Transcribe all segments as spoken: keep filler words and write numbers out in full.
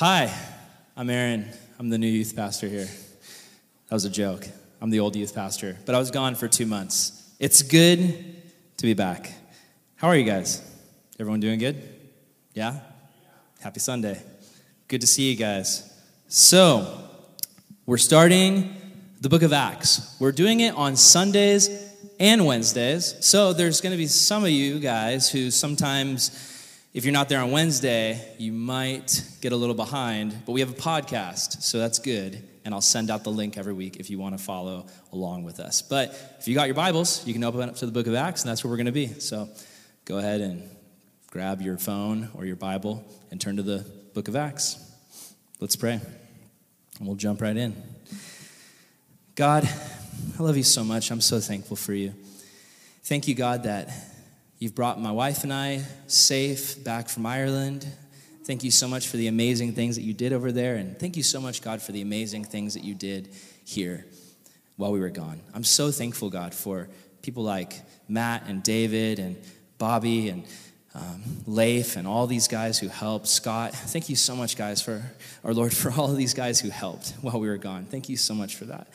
Hi, I'm Aaron. I'm the new youth pastor here. That was a joke. I'm the old youth pastor, but I was gone for two months. It's good to be back. How are you guys? Everyone doing good? Yeah? Happy Sunday. Good to see you guys. So, we're starting the book of Acts. We're doing it on Sundays and Wednesdays. So, there's going to be some of you guys who sometimes, if you're not there on Wednesday, you might get a little behind, but we have a podcast, so that's good, and I'll send out the link every week if you want to follow along with us. But if you got your Bibles, you can open up to the book of Acts, and that's where we're going to be. So go ahead and grab your phone or your Bible and turn to the book of Acts. Let's pray, and we'll jump right in. God, I love you so much. I'm so thankful for you. Thank you, God, that you've brought my wife and I safe back from Ireland. Thank you so much for the amazing things that you did over there. And thank you so much, God, for the amazing things that you did here while we were gone. I'm so thankful, God, for people like Matt and David and Bobby and um, Leif and all these guys who helped. Scott, thank you so much, guys, for our Lord, for all of these guys who helped while we were gone. Thank you so much for that.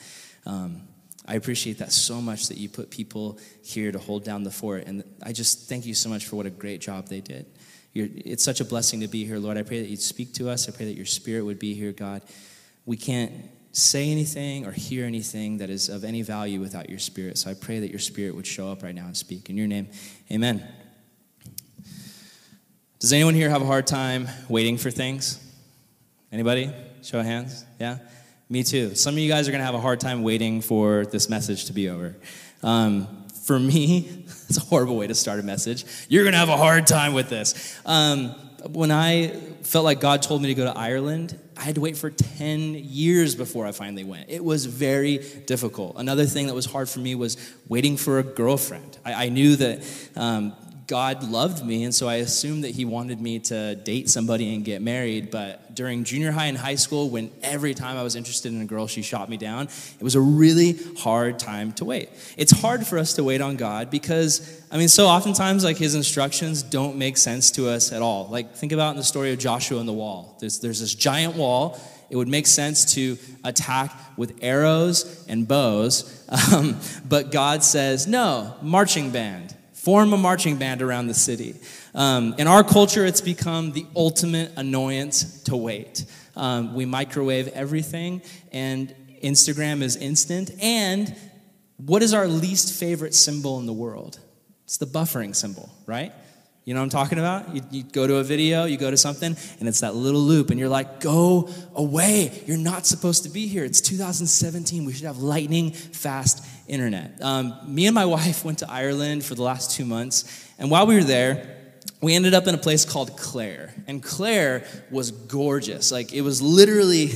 Um, I appreciate that so much that you put people here to hold down the fort. And I just thank you so much for what a great job they did. You're, it's such a blessing to be here, Lord. I pray that you'd speak to us. I pray that your spirit would be here, God. We can't say anything or hear anything that is of any value without your spirit. So I pray that your spirit would show up right now and speak. In your name, amen. Does anyone here have a hard time waiting for things? Anybody? Show of hands. Yeah? Me too. Some of you guys are going to have a hard time waiting for this message to be over. Um, for me, it's a horrible way to start a message. You're going to have a hard time with this. Um, when I felt like God told me to go to Ireland, I had to wait for ten years before I finally went. It was very difficult. Another thing that was hard for me was waiting for a girlfriend. I, I knew that um, God loved me, and so I assumed that he wanted me to date somebody and get married, but during junior high and high school, when every time I was interested in a girl, she shot me down, it was a really hard time to wait. It's hard for us to wait on God because, I mean, so oftentimes, like, his instructions don't make sense to us at all. Like, think about in the story of Joshua and the wall. There's, there's this giant wall. It would make sense to attack with arrows and bows, um, but God says, no, marching band. Form a marching band around the city. Um, in our culture, it's become the ultimate annoyance to wait. Um, we microwave everything, and Instagram is instant. And what is our least favorite symbol in the world? It's the buffering symbol, right? You know what I'm talking about? You, you go to a video, you go to something, and it's that little loop, and you're like, go away. You're not supposed to be here. It's two thousand seventeen. We should have lightning fast internet. Um, me and my wife went to Ireland for the last two months, and while we were there, we ended up in a place called Clare, and Clare was gorgeous. Like, it was literally,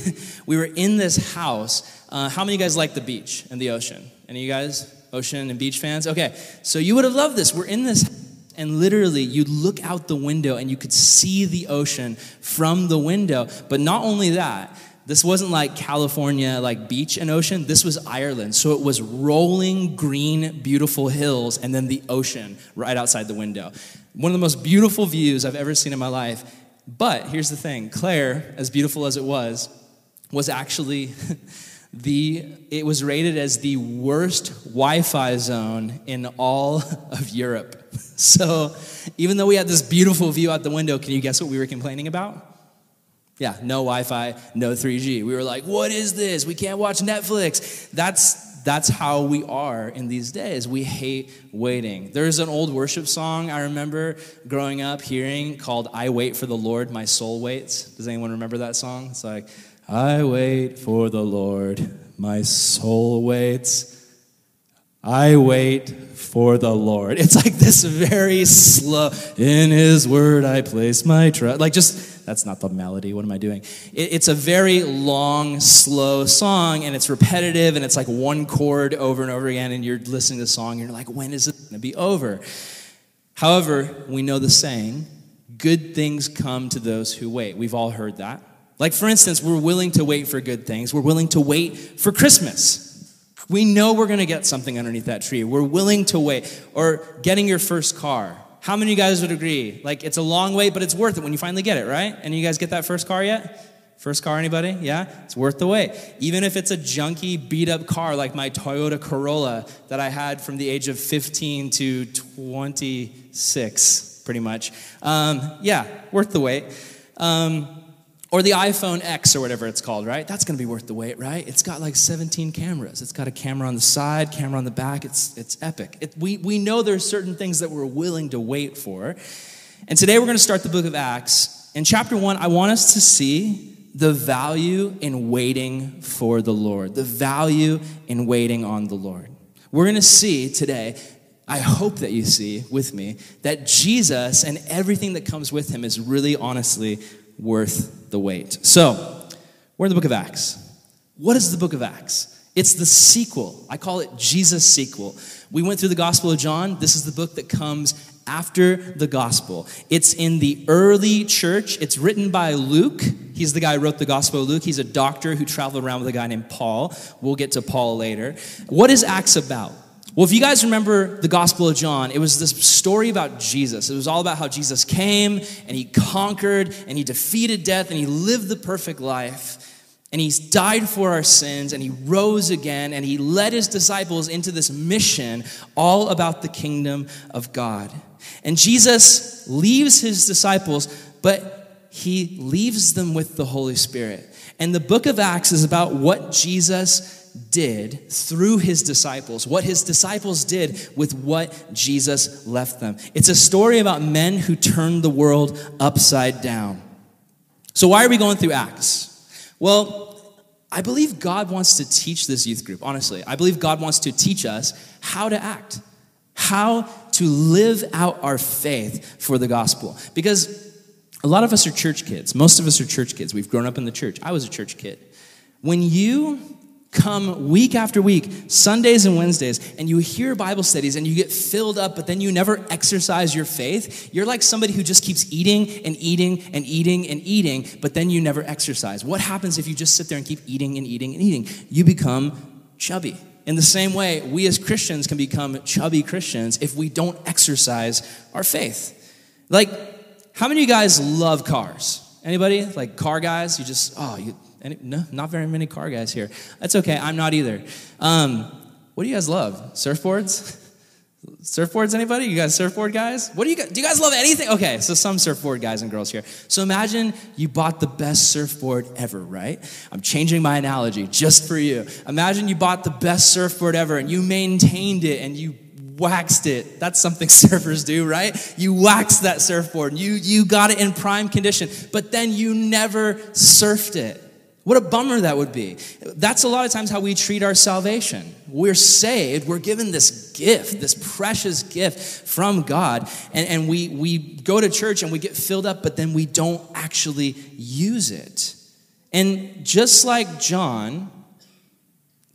we were in this house. Uh, how many of you guys like the beach and the ocean? Any of you guys? Ocean and beach fans? Okay, so you would have loved this. We're in this, and literally, you'd look out the window, and you could see the ocean from the window, but not only that, this wasn't like California, like beach and ocean. This was Ireland. So it was rolling, green, beautiful hills, and then the ocean right outside the window. One of the most beautiful views I've ever seen in my life. But here's the thing. Clare, as beautiful as it was, was actually the, it was rated as the worst Wi-Fi zone in all of Europe. So even though we had this beautiful view out the window, can you guess what we were complaining about? Yeah, no Wi-Fi, no three G. We were like, what is this? We can't watch Netflix. That's that's how we are in these days. We hate waiting. There's an old worship song I remember growing up hearing called I Wait for the Lord, My Soul Waits. Does anyone remember that song? It's like, I wait for the Lord, my soul waits. I wait for the Lord. It's like this very slow, in his word I place my trust. Like, just, that's not the melody. What am I doing? It, it's a very long, slow song, and it's repetitive, and it's like one chord over and over again, and you're listening to the song, and you're like, when is it going to be over? However, we know the saying, good things come to those who wait. We've all heard that. Like, for instance, we're willing to wait for good things. We're willing to wait for Christmas. We know we're going to get something underneath that tree. We're willing to wait. Or getting your first car. How many of you guys would agree? Like, it's a long wait, but it's worth it when you finally get it, right? And you guys get that first car yet? First car, anybody? Yeah? It's worth the wait. Even if it's a junky, beat-up car like my Toyota Corolla that I had from the age of fifteen to twenty-six, pretty much. Um, yeah, worth the wait. Um, or the iPhone X or whatever it's called, right? That's going to be worth the wait, right? It's got like seventeen cameras. It's got a camera on the side, camera on the back. It's it's epic. It, we, we know there's certain things that we're willing to wait for. And today we're going to start the book of Acts. In chapter one, I want us to see the value in waiting for the Lord, the value in waiting on the Lord. We're going to see today, I hope that you see with me, that Jesus and everything that comes with him is really honestly worth the wait. So, we're in the book of Acts. What is the book of Acts? It's the sequel. I call it Jesus' sequel. We went through the Gospel of John. This is the book that comes after the gospel. It's in the early church. It's written by Luke. He's the guy who wrote the Gospel of Luke. He's a doctor who traveled around with a guy named Paul. We'll get to Paul later. What is Acts about? Well, if you guys remember the Gospel of John, it was this story about Jesus. It was all about how Jesus came, and he conquered, and he defeated death, and he lived the perfect life. And he's died for our sins, and he rose again, and he led his disciples into this mission all about the kingdom of God. And Jesus leaves his disciples, but he leaves them with the Holy Spirit. And the book of Acts is about what Jesus did through his disciples, what his disciples did with what Jesus left them. It's a story about men who turned the world upside down. So why are we going through Acts? Well, I believe God wants to teach this youth group, honestly. I believe God wants to teach us how to act, how to live out our faith for the gospel. Because a lot of us are church kids. Most of us are church kids. We've grown up in the church. I was a church kid. When you come week after week, Sundays and Wednesdays, and you hear Bible studies and you get filled up, but then you never exercise your faith, you're like somebody who just keeps eating and eating and eating and eating, but then you never exercise. What happens if you just sit there and keep eating and eating and eating? You become chubby. In the same way, we as Christians can become chubby Christians if we don't exercise our faith. Like, how many of you guys love cars? Anybody? Like car guys? You just, oh, you... Any, no, not very many car guys here. That's okay. I'm not either. Um, what do you guys love? Surfboards? Surfboards, anybody? You guys surfboard guys? What do you guys, do you guys love anything? Okay, so some surfboard guys and girls here. So imagine you bought the best surfboard ever, right? I'm changing my analogy just for you. Imagine you bought the best surfboard ever and you maintained it and you waxed it. That's something surfers do, right? You waxed that surfboard. You, you got it in prime condition, but then you never surfed it. What a bummer that would be. That's a lot of times how we treat our salvation. We're saved. We're given this gift, this precious gift from God. And, and we, we go to church and we get filled up, but then we don't actually use it. And just like John,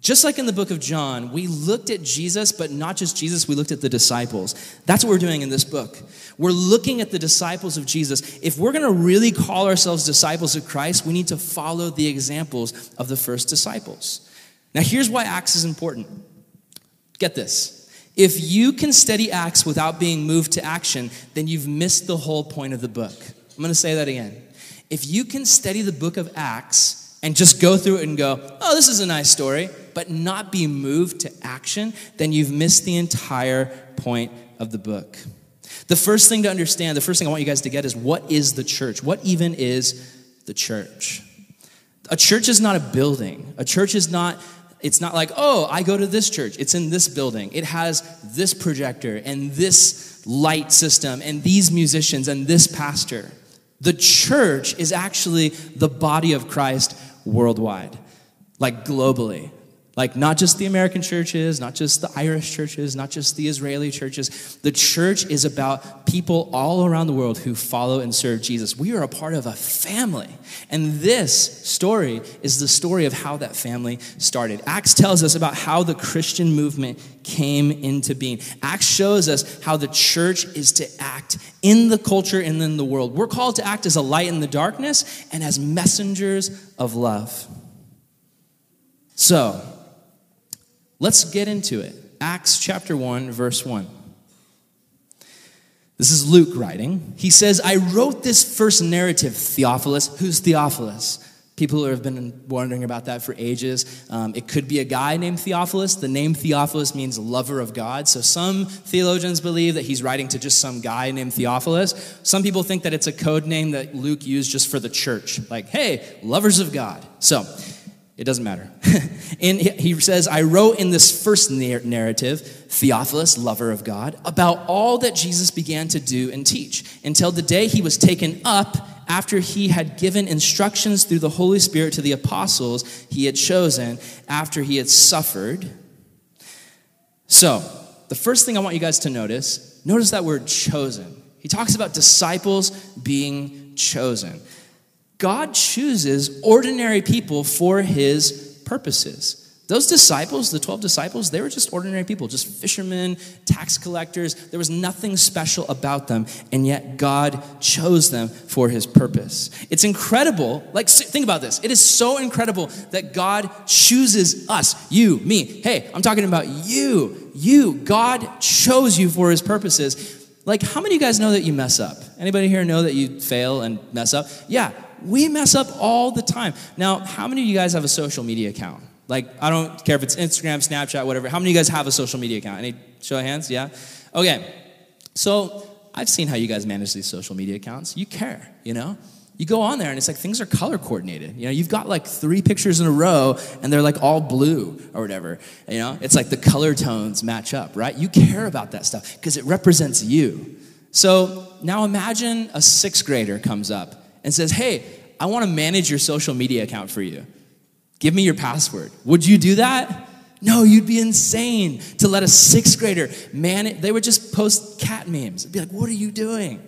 just like in the book of John, we looked at Jesus, but not just Jesus, we looked at the disciples. That's what we're doing in this book. We're looking at the disciples of Jesus. If we're going to really call ourselves disciples of Christ, we need to follow the examples of the first disciples. Now, here's why Acts is important. Get this. If you can study Acts without being moved to action, then you've missed the whole point of the book. I'm going to say that again. If you can study the book of Acts and just go through it and go, oh, this is a nice story, but not be moved to action, then you've missed the entire point of the book. The first thing to understand, the first thing I want you guys to get is what is the church? What even is the church? A church is not a building. A church is not, it's not like, oh, I go to this church. It's in this building. It has this projector and this light system and these musicians and this pastor. The church is actually the body of Christ worldwide, like globally. Like, not just the American churches, not just the Irish churches, not just the Israeli churches. The church is about people all around the world who follow and serve Jesus. We are a part of a family. And this story is the story of how that family started. Acts tells us about how the Christian movement came into being. Acts shows us how the church is to act in the culture and in the world. We're called to act as a light in the darkness and as messengers of love. So, let's get into it. Acts chapter one, verse one. This is Luke writing. He says, I wrote this first narrative, Theophilus. Who's Theophilus? People who have been wondering about that for ages. Um, it could be a guy named Theophilus. The name Theophilus means lover of God. So some theologians believe that he's writing to just some guy named Theophilus. Some people think that it's a code name that Luke used just for the church. Like, hey, lovers of God. So it doesn't matter. And he says, I wrote in this first narrative, Theophilus, lover of God, about all that Jesus began to do and teach until the day he was taken up after he had given instructions through the Holy Spirit to the apostles he had chosen after he had suffered. So, the first thing I want you guys to notice, notice that word chosen. He talks about disciples being chosen. God chooses ordinary people for his purposes. Those disciples, the twelve disciples, they were just ordinary people, just fishermen, tax collectors. There was nothing special about them, and yet God chose them for his purpose. It's incredible. Like, think about this. It is so incredible that God chooses us, you, me. Hey, I'm talking about you, you. God chose you for his purposes. Like, how many of you guys know that you mess up? Anybody here know that you fail and mess up? Yeah, we mess up all the time. Now, how many of you guys have a social media account? Like, I don't care if it's Instagram, Snapchat, whatever. How many of you guys have a social media account? Any show of hands? Yeah? Okay. So, I've seen how you guys manage these social media accounts. You care, you know? You go on there, and it's like things are color coordinated. You know, you've got like three pictures in a row, and they're like all blue or whatever. You know, it's like the color tones match up, right? You care about that stuff because it represents you. So now imagine a sixth grader comes up and says, hey, I want to manage your social media account for you. Give me your password. Would you do that? No, you'd be insane to let a sixth grader manage. They would just post cat memes. It'd be like, what are you doing?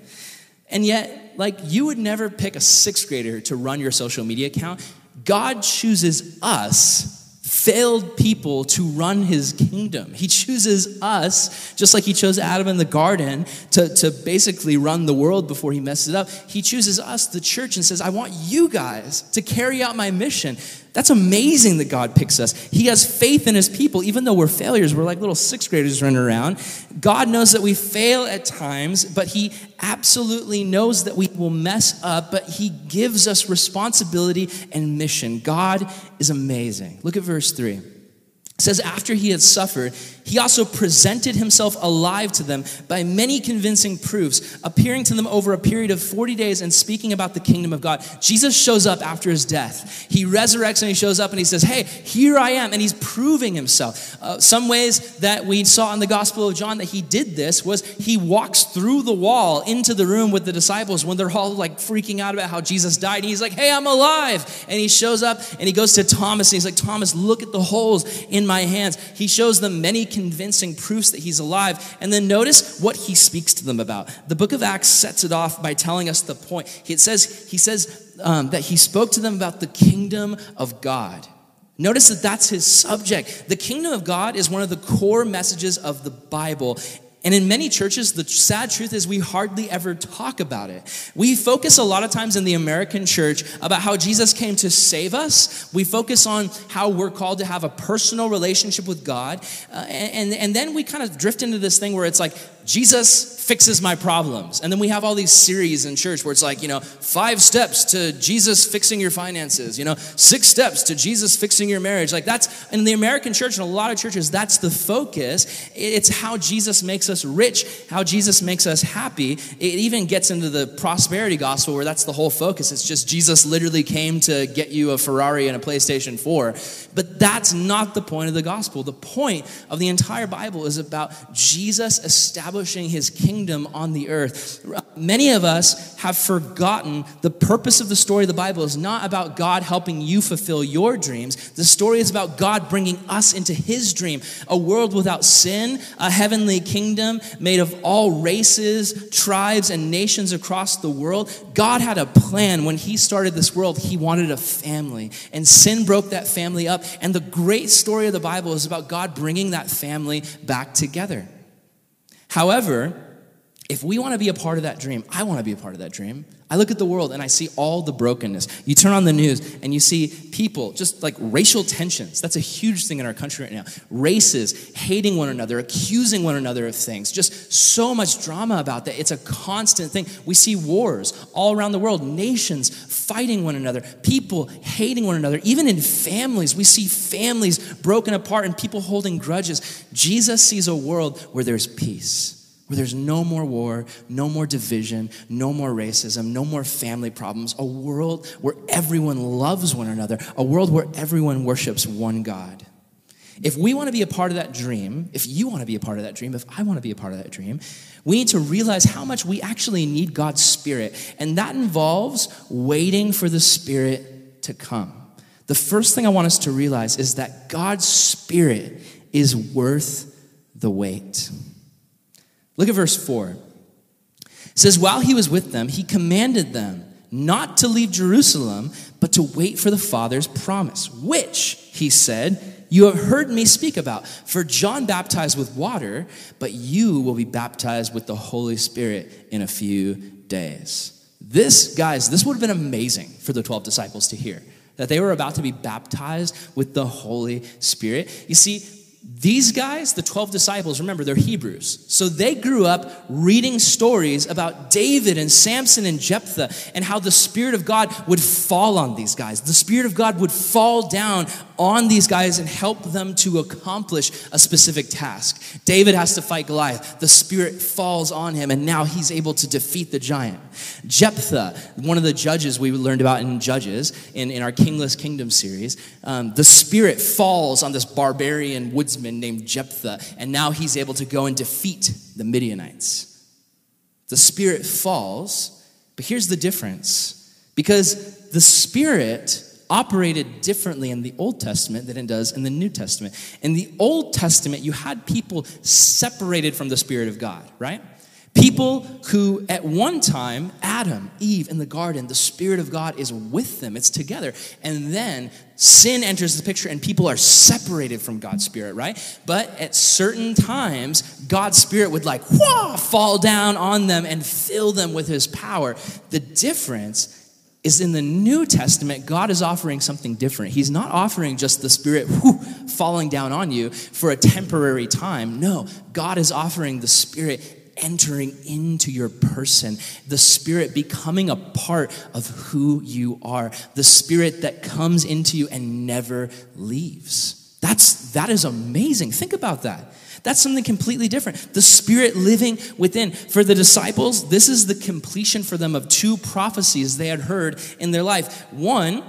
And yet, like, you would never pick a sixth grader to run your social media account. God chooses us, failed people, to run his kingdom. He chooses us, just like he chose Adam in the garden to, to basically run the world before he messed it up. He chooses us, the church, and says, I want you guys to carry out my mission. That's amazing that God picks us. He has faith in his people. Even though we're failures, we're like little sixth graders running around. God knows that we fail at times, but he absolutely knows that we will mess up, but he gives us responsibility and mission. God is amazing. Look at verse three. It says, after he had suffered, he also presented himself alive to them by many convincing proofs, appearing to them over a period of forty days and speaking about the kingdom of God. Jesus shows up after his death. He resurrects and he shows up and he says, hey, here I am. And he's proving himself. Uh, some ways that we saw in the Gospel of John that he did this was he walks through the wall into the room with the disciples when they're all like freaking out about how Jesus died. And he's like, hey, I'm alive. And he shows up and he goes to Thomas and he's like, Thomas, look at the holes in my hands. He shows them many convincing proofs that he's alive. And then notice what he speaks to them about. The book of Acts sets it off by telling us the point. It says, he says um, that he spoke to them about the kingdom of God. Notice that that's his subject. The kingdom of God is one of the core messages of the Bible. And in many churches, the sad truth is we hardly ever talk about it. We focus a lot of times in the American church about how Jesus came to save us. We focus on how we're called to have a personal relationship with God. Uh, and, and then we kind of drift into this thing where it's like, Jesus fixes my problems. And then we have all these series in church where it's like, you know, five steps to Jesus fixing your finances, you know, six steps to Jesus fixing your marriage. Like that's, in the American church and a lot of churches, that's the focus. It's how Jesus makes us rich, how Jesus makes us happy. It even gets into the prosperity gospel where that's the whole focus. It's just Jesus literally came to get you a Ferrari and a PlayStation four. But that's not the point of the gospel. The point of the entire Bible is about Jesus establishing his kingdom on the earth. Many of us have forgotten the purpose of the story of the Bible is not about God helping you fulfill your dreams. The story is about God bringing us into his dream, a world without sin, a heavenly kingdom made of all races, tribes, and nations across the world. God had a plan. When he started this world, he wanted a family, and sin broke that family up, and the great story of the Bible is about God bringing that family back together. However, if we want to be a part of that dream, I want to be a part of that dream. I look at the world and I see all the brokenness. You turn on the news and you see people, just like racial tensions. That's a huge thing in our country right now. Races, hating one another, accusing one another of things. Just so much drama about that. It's a constant thing. We see wars all around the world. Nations fighting one another. People hating one another. Even in families, we see families broken apart and people holding grudges. Jesus sees a world where there's peace. Where there's no more war, no more division, no more racism, no more family problems. A world where everyone loves one another. A world where everyone worships one God. If we want to be a part of that dream, if you want to be a part of that dream, if I want to be a part of that dream, we need to realize how much we actually need God's Spirit. And that involves waiting for the Spirit to come. The first thing I want us to realize is that God's Spirit is worth the wait. Look at verse four. It says, while he was with them, he commanded them not to leave Jerusalem, but to wait for the Father's promise, which, he said, you have heard me speak about. For John baptized with water, but you will be baptized with the Holy Spirit in a few days. This, guys, this would have been amazing for the twelve disciples to hear, that they were about to be baptized with the Holy Spirit. You see, these guys, the twelve disciples, remember, they're Hebrews. So they grew up reading stories about David and Samson and Jephthah and how the Spirit of God would fall on these guys. The Spirit of God would fall down on these guys and help them to accomplish a specific task. David has to fight Goliath. The Spirit falls on him, and now he's able to defeat the giant. Jephthah, one of the judges we learned about in Judges in, in our Kingless Kingdom series, um, the Spirit falls on this barbarian woodsman named Jephthah, and now he's able to go and defeat the Midianites. The Spirit falls, but here's the difference, because the Spirit operated differently in the Old Testament than it does in the New Testament. In the Old Testament, you had people separated from the Spirit of God, right? People who at one time, Adam, Eve in the garden, the Spirit of God is with them. It's together. And then sin enters the picture and people are separated from God's Spirit, right? But at certain times, God's Spirit would like whoa, fall down on them and fill them with his power. The difference is in the New Testament, God is offering something different. He's not offering just the Spirit whoo, falling down on you for a temporary time. No, God is offering the Spirit entering into your person, the Spirit becoming a part of who you are, the Spirit that comes into you and never leaves. That's, that is amazing. Think about that. That's something completely different. The Spirit living within. For the disciples, this is the completion for them of two prophecies they had heard in their life. One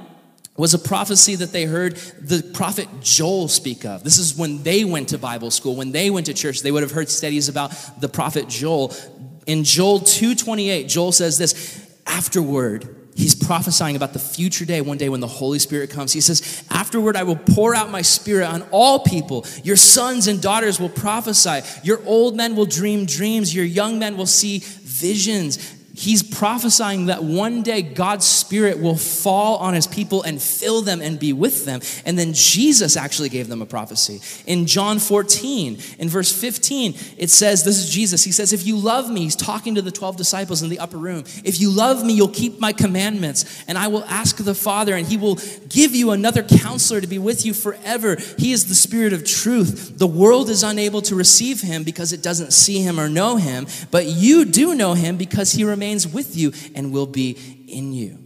was a prophecy that they heard the prophet Joel speak of. This is when they went to Bible school, when they went to church, they would have heard studies about the prophet Joel. In Joel two twenty-eight, Joel says this, afterward, he's prophesying about the future day, one day when the Holy Spirit comes. He says, afterward, I will pour out my Spirit on all people. Your sons and daughters will prophesy. Your old men will dream dreams. Your young men will see visions. He's prophesying that one day God's Spirit will fall on his people and fill them and be with them. And then Jesus actually gave them a prophecy. In John fourteen, in verse fifteen, it says, this is Jesus. He says, if you love me, he's talking to the twelve disciples in the upper room. If you love me, you'll keep my commandments, and I will ask the Father, and he will give you another counselor to be with you forever. He is the Spirit of truth. The world is unable to receive him because it doesn't see him or know him, but you do know him because he remains with you and will be in you.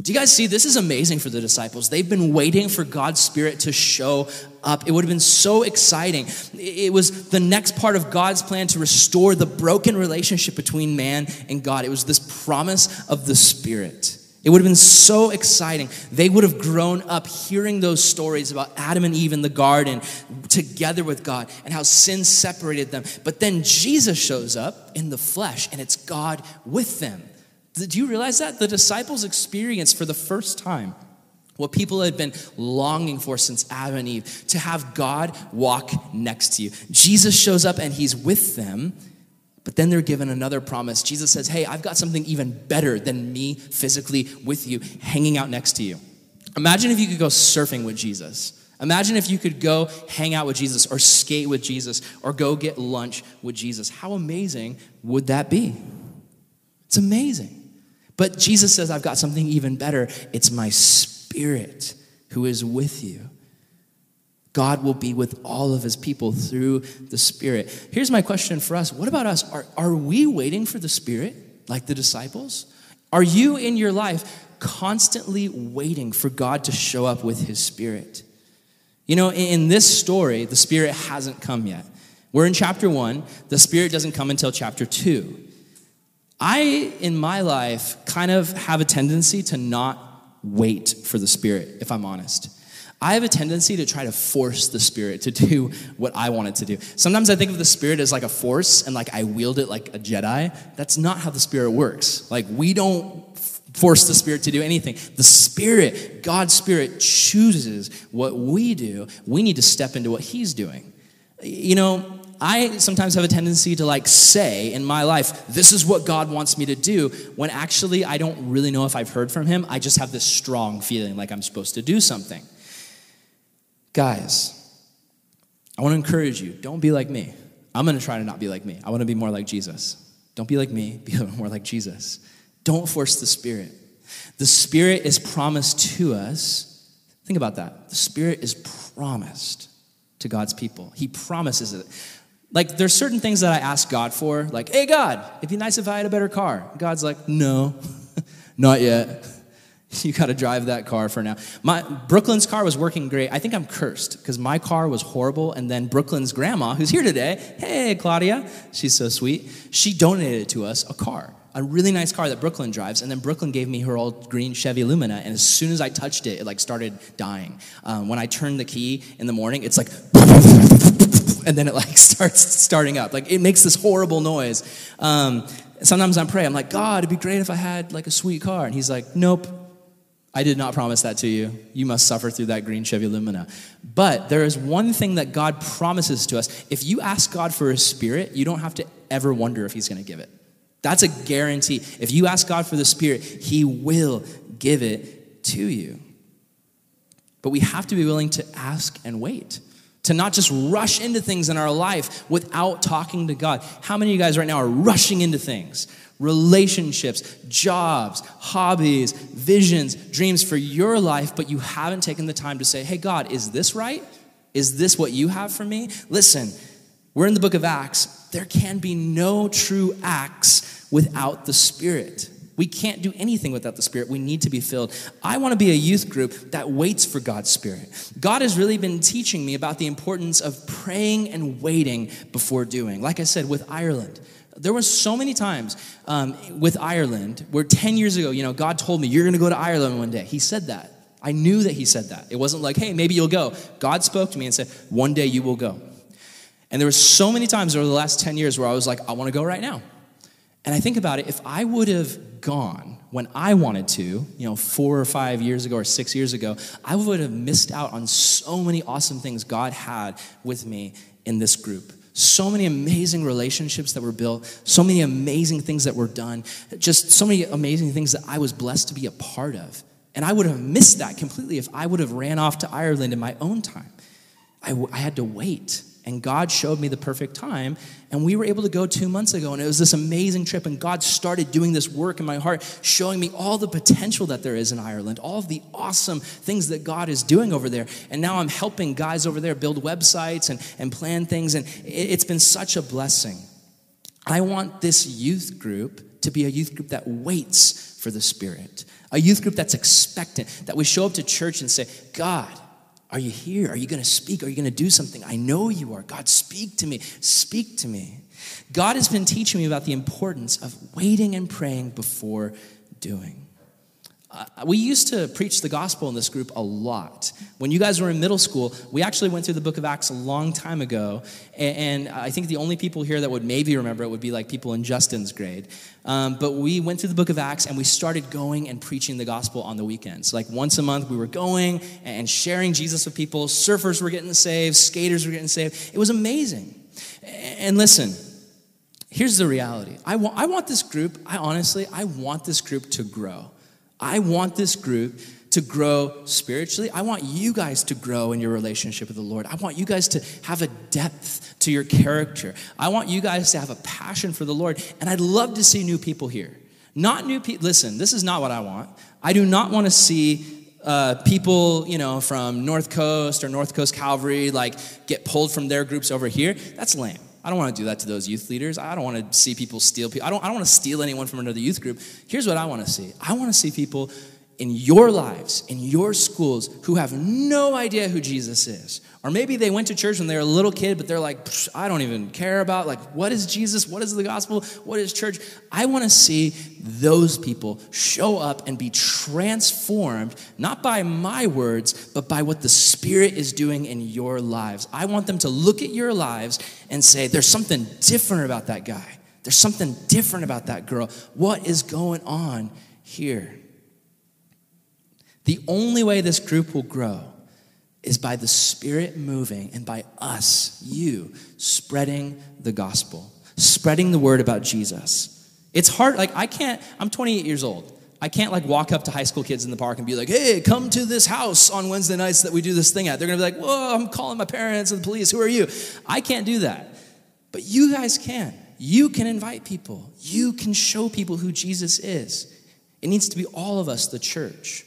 Do you guys see? This is amazing for the disciples. They've been waiting for God's Spirit to show up. It would have been so exciting. It was the next part of God's plan to restore the broken relationship between man and God. It was this promise of the Spirit. It would have been so exciting. They would have grown up hearing those stories about Adam and Eve in the garden together with God and how sin separated them. But then Jesus shows up in the flesh and it's God with them. Do you realize that? The disciples experienced for the first time what people had been longing for since Adam and Eve, to have God walk next to you. Jesus shows up and he's with them. But then they're given another promise. Jesus says, hey, I've got something even better than me physically with you, hanging out next to you. Imagine if you could go surfing with Jesus. Imagine if you could go hang out with Jesus or skate with Jesus or go get lunch with Jesus. How amazing would that be? It's amazing. But Jesus says, I've got something even better. It's my Spirit who is with you. God will be with all of his people through the Spirit. Here's my question for us. What about us? Are, are we waiting for the Spirit like the disciples? Are you in your life constantly waiting for God to show up with his Spirit? You know, in this story, the Spirit hasn't come yet. We're in chapter one. The Spirit doesn't come until chapter two. I, in my life, kind of have a tendency to not wait for the Spirit, if I'm honest. I have a tendency to try to force the Spirit to do what I want it to do. Sometimes I think of the Spirit as like a force and like I wield it like a Jedi. That's not how the Spirit works. Like we don't force the Spirit to do anything. The Spirit, God's Spirit, chooses what we do. We need to step into what he's doing. You know, I sometimes have a tendency to like say in my life, this is what God wants me to do, when actually I don't really know if I've heard from him. I just have this strong feeling like I'm supposed to do something. Guys, I want to encourage you, don't be like me. I'm going to try to not be like me. I want to be more like Jesus. Don't be like me, be more like Jesus. Don't force the Spirit. The Spirit is promised to us. Think about that. The Spirit is promised to God's people. He promises it. Like, there's certain things that I ask God for, like, hey, God, it'd be nice if I had a better car. God's like, no, not yet. You got to drive that car for now. My Brooklyn's car was working great. I think I'm cursed because my car was horrible. And then Brooklyn's grandma, who's here today, hey, Claudia, she's so sweet. She donated to us a car, a really nice car that Brooklyn drives. And then Brooklyn gave me her old green Chevy Lumina. And as soon as I touched it, it like started dying. Um, when I turned the key in the morning, it's like... and then it like starts starting up. Like it makes this horrible noise. Um, sometimes I pray. I'm like, God, it'd be great if I had like a sweet car. And he's like, nope. I did not promise that to you. You must suffer through that green Chevy Lumina. But there is one thing that God promises to us. If you ask God for his Spirit, you don't have to ever wonder if he's going to give it. That's a guarantee. If you ask God for the Spirit, he will give it to you. But we have to be willing to ask and wait, to not just rush into things in our life without talking to God. How many of you guys right now are rushing into things? Relationships, jobs, hobbies, visions, dreams for your life, but you haven't taken the time to say, hey, God, is this right? Is this what you have for me? Listen, we're in the book of Acts. There can be no true acts without the Spirit. We can't do anything without the Spirit. We need to be filled. I want to be a youth group that waits for God's Spirit. God has really been teaching me about the importance of praying and waiting before doing. Like I said, with Ireland, there were so many times um, with Ireland where ten years ago, you know, God told me, you're going to go to Ireland one day. He said that. I knew that he said that. It wasn't like, hey, maybe you'll go. God spoke to me and said, one day you will go. And there were so many times over the last ten years where I was like, I want to go right now. And I think about it, if I would have gone when I wanted to, you know, four or five years ago or six years ago, I would have missed out on so many awesome things God had with me in this group. So many amazing relationships that were built, so many amazing things that were done, just so many amazing things that I was blessed to be a part of. And I would have missed that completely if I would have ran off to Ireland in my own time. I, w- I had to wait. And God showed me the perfect time. And we were able to go two months ago. And it was this amazing trip. And God started doing this work in my heart, showing me all the potential that there is in Ireland, all of the awesome things that God is doing over there. And now I'm helping guys over there build websites and, and plan things. And it's been such a blessing. I want this youth group to be a youth group that waits for the Spirit, a youth group that's expectant, that we show up to church and say, God, are you here? Are you going to speak? Are you going to do something? I know you are. God, speak to me. Speak to me. God has been teaching me about the importance of waiting and praying before doing. Uh, we used to preach the gospel in this group a lot. When you guys were in middle school, we actually went through the book of Acts a long time ago. And, and I think the only people here that would maybe remember it would be like people in Justin's grade. Um, but we went through the book of Acts and we started going and preaching the gospel on the weekends. Like once a month we were going and sharing Jesus with people. Surfers were getting saved. Skaters were getting saved. It was amazing. And listen, here's the reality. I want, I want this group, I honestly, I want this group to grow. I want this group to grow spiritually. I want you guys to grow in your relationship with the Lord. I want you guys to have a depth to your character. I want you guys to have a passion for the Lord. And I'd love to see new people here. Not new people. Listen, this is not what I want. I do not want to see uh, people, you know, from North Coast or North Coast Calvary, like, get pulled from their groups over here. That's lame. I don't want to do that to those youth leaders. I don't want to see people steal people. I don't, I don't want to steal anyone from another youth group. Here's what I want to see. I want to see people in your lives, in your schools, who have no idea who Jesus is. Or maybe they went to church when they were a little kid, but they're like, I don't even care about, like, what is Jesus? What is the gospel? What is church? I want to see those people show up and be transformed, not by my words, but by what the Spirit is doing in your lives. I want them to look at your lives and say, there's something different about that guy. There's something different about that girl. What is going on here? The only way this group will grow is by the Spirit moving and by us, you, spreading the gospel, spreading the word about Jesus. It's hard. Like, I can't, I'm twenty-eight years old. I can't, like, walk up to high school kids in the park and be like, hey, come to this house on Wednesday nights that we do this thing at. They're going to be like, whoa, I'm calling my parents and the police. Who are you? I can't do that. But you guys can. You can invite people. You can show people who Jesus is. It needs to be all of us, the church.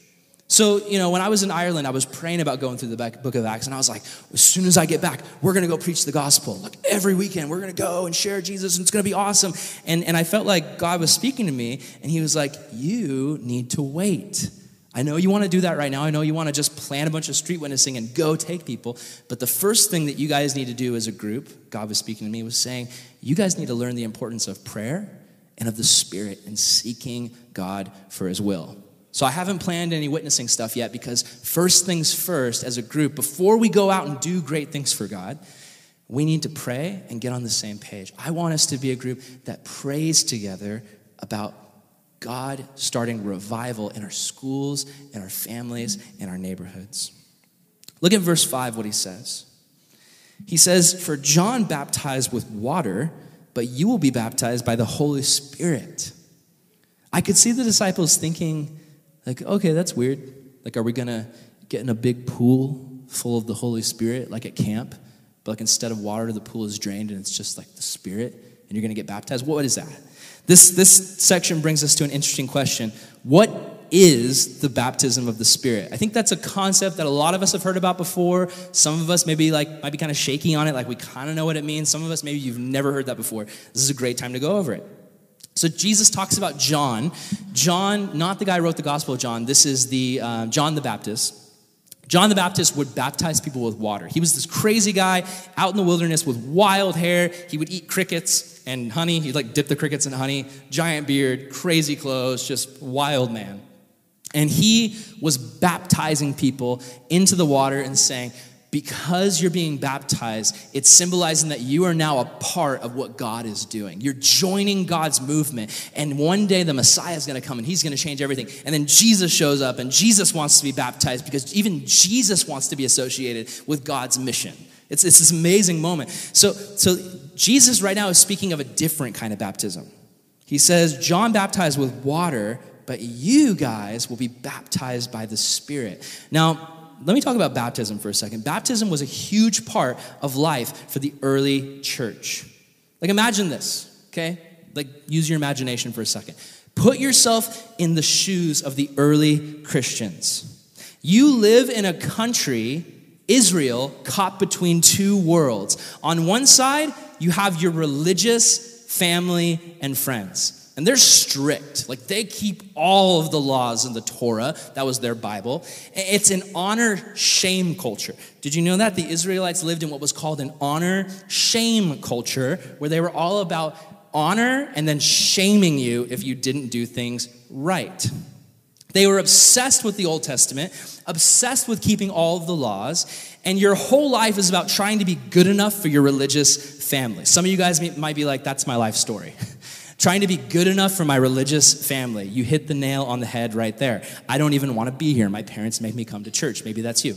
So, you know, when I was in Ireland, I was praying about going through the book of Acts, and I was like, as soon as I get back, we're going to go preach the gospel. Like, every weekend, we're going to go and share Jesus, and it's going to be awesome. And, and I felt like God was speaking to me, and he was like, you need to wait. I know you want to do that right now. I know you want to just plan a bunch of street witnessing and go take people. But the first thing that you guys need to do as a group, God was speaking to me, was saying, you guys need to learn the importance of prayer and of the Spirit and seeking God for his will. So I haven't planned any witnessing stuff yet because first things first, as a group, before we go out and do great things for God, we need to pray and get on the same page. I want us to be a group that prays together about God starting revival in our schools, in our families, in our neighborhoods. Look at verse five, what he says. He says, for John baptized with water, but you will be baptized by the Holy Spirit. I could see the disciples thinking, like, okay, that's weird. Like, are we going to get in a big pool full of the Holy Spirit, like at camp? But, like, instead of water, the pool is drained, and it's just, like, the Spirit, and you're going to get baptized? What is that? This, this section brings us to an interesting question. What is the baptism of the Spirit? I think that's a concept that a lot of us have heard about before. Some of us maybe, like, might be kind of shaky on it, like we kind of know what it means. Some of us, maybe you've never heard that before. This is a great time to go over it. So Jesus talks about John. John, not the guy who wrote the Gospel of John. This is the uh, John the Baptist. John the Baptist would baptize people with water. He was this crazy guy out in the wilderness with wild hair. He would eat crickets and honey. He'd, like, dip the crickets in honey. Giant beard, crazy clothes, just wild man. And he was baptizing people into the water and saying, because you're being baptized, it's symbolizing that you are now a part of what God is doing. You're joining God's movement. And one day the Messiah is going to come and he's going to change everything. And then Jesus shows up and Jesus wants to be baptized because even Jesus wants to be associated with God's mission. It's, it's this amazing moment. So, so Jesus right now is speaking of a different kind of baptism. He says, John baptized with water, but you guys will be baptized by the Spirit. Now, let me talk about baptism for a second. Baptism was a huge part of life for the early church. Like, imagine this, okay? Like, use your imagination for a second. Put yourself in the shoes of the early Christians. You live in a country, Israel, caught between two worlds. On one side, you have your religious family and friends. And they're strict. Like, they keep all of the laws in the Torah. That was their Bible. It's an honor-shame culture. Did you know that? The Israelites lived in what was called an honor-shame culture, where they were all about honor and then shaming you if you didn't do things right. They were obsessed with the Old Testament, obsessed with keeping all of the laws, and your whole life is about trying to be good enough for your religious family. Some of you guys might be like, that's my life story. Trying to be good enough for my religious family. You hit the nail on the head right there. I don't even want to be here. My parents make me come to church. Maybe that's you.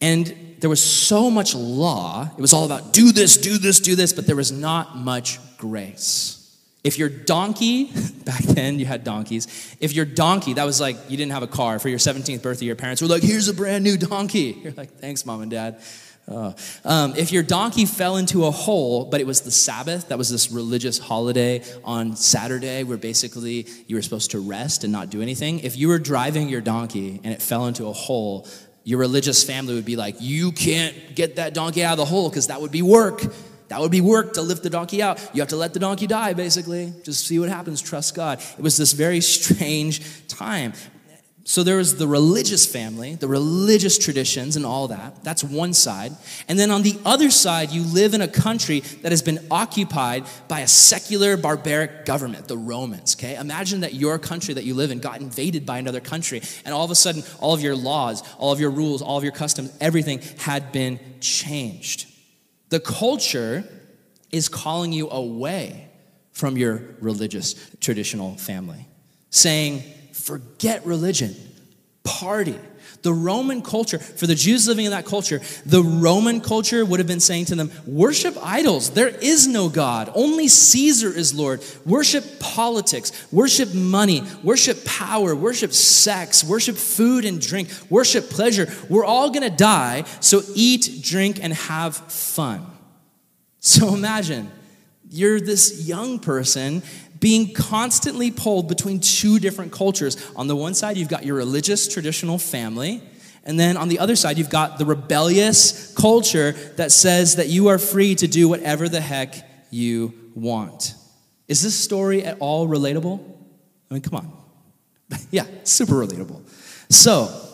And there was so much law. It was all about do this, do this, do this, but there was not much grace. If your donkey, back then you had donkeys. If your donkey, that was like you didn't have a car. For your seventeenth birthday, your parents were like, here's a brand new donkey. You're like, thanks, Mom and Dad. Oh. Um, if your donkey fell into a hole, but it was the Sabbath, that was this religious holiday on Saturday where basically you were supposed to rest and not do anything. If you were driving your donkey and it fell into a hole, your religious family would be like, you can't get that donkey out of the hole because that would be work. That would be work to lift the donkey out. You have to let the donkey die, basically. Just see what happens. Trust God. It was this very strange time. So there was the religious family, the religious traditions and all that. That's one side. And then on the other side, you live in a country that has been occupied by a secular, barbaric government, the Romans, okay? Imagine that your country that you live in got invaded by another country, and all of a sudden, all of your laws, all of your rules, all of your customs, everything had been changed. The culture is calling you away from your religious, traditional family, saying, forget religion, party. The Roman culture, for the Jews living in that culture, the Roman culture would have been saying to them, worship idols. There is no God. Only Caesar is Lord. Worship politics. Worship money. Worship power. Worship sex. Worship food and drink. Worship pleasure. We're all going to die, so eat, drink, and have fun. So imagine you're this young person being constantly pulled between two different cultures. On the one side, you've got your religious, traditional family. And then on the other side, you've got the rebellious culture that says that you are free to do whatever the heck you want. Is this story at all relatable? I mean, come on. Yeah, super relatable. So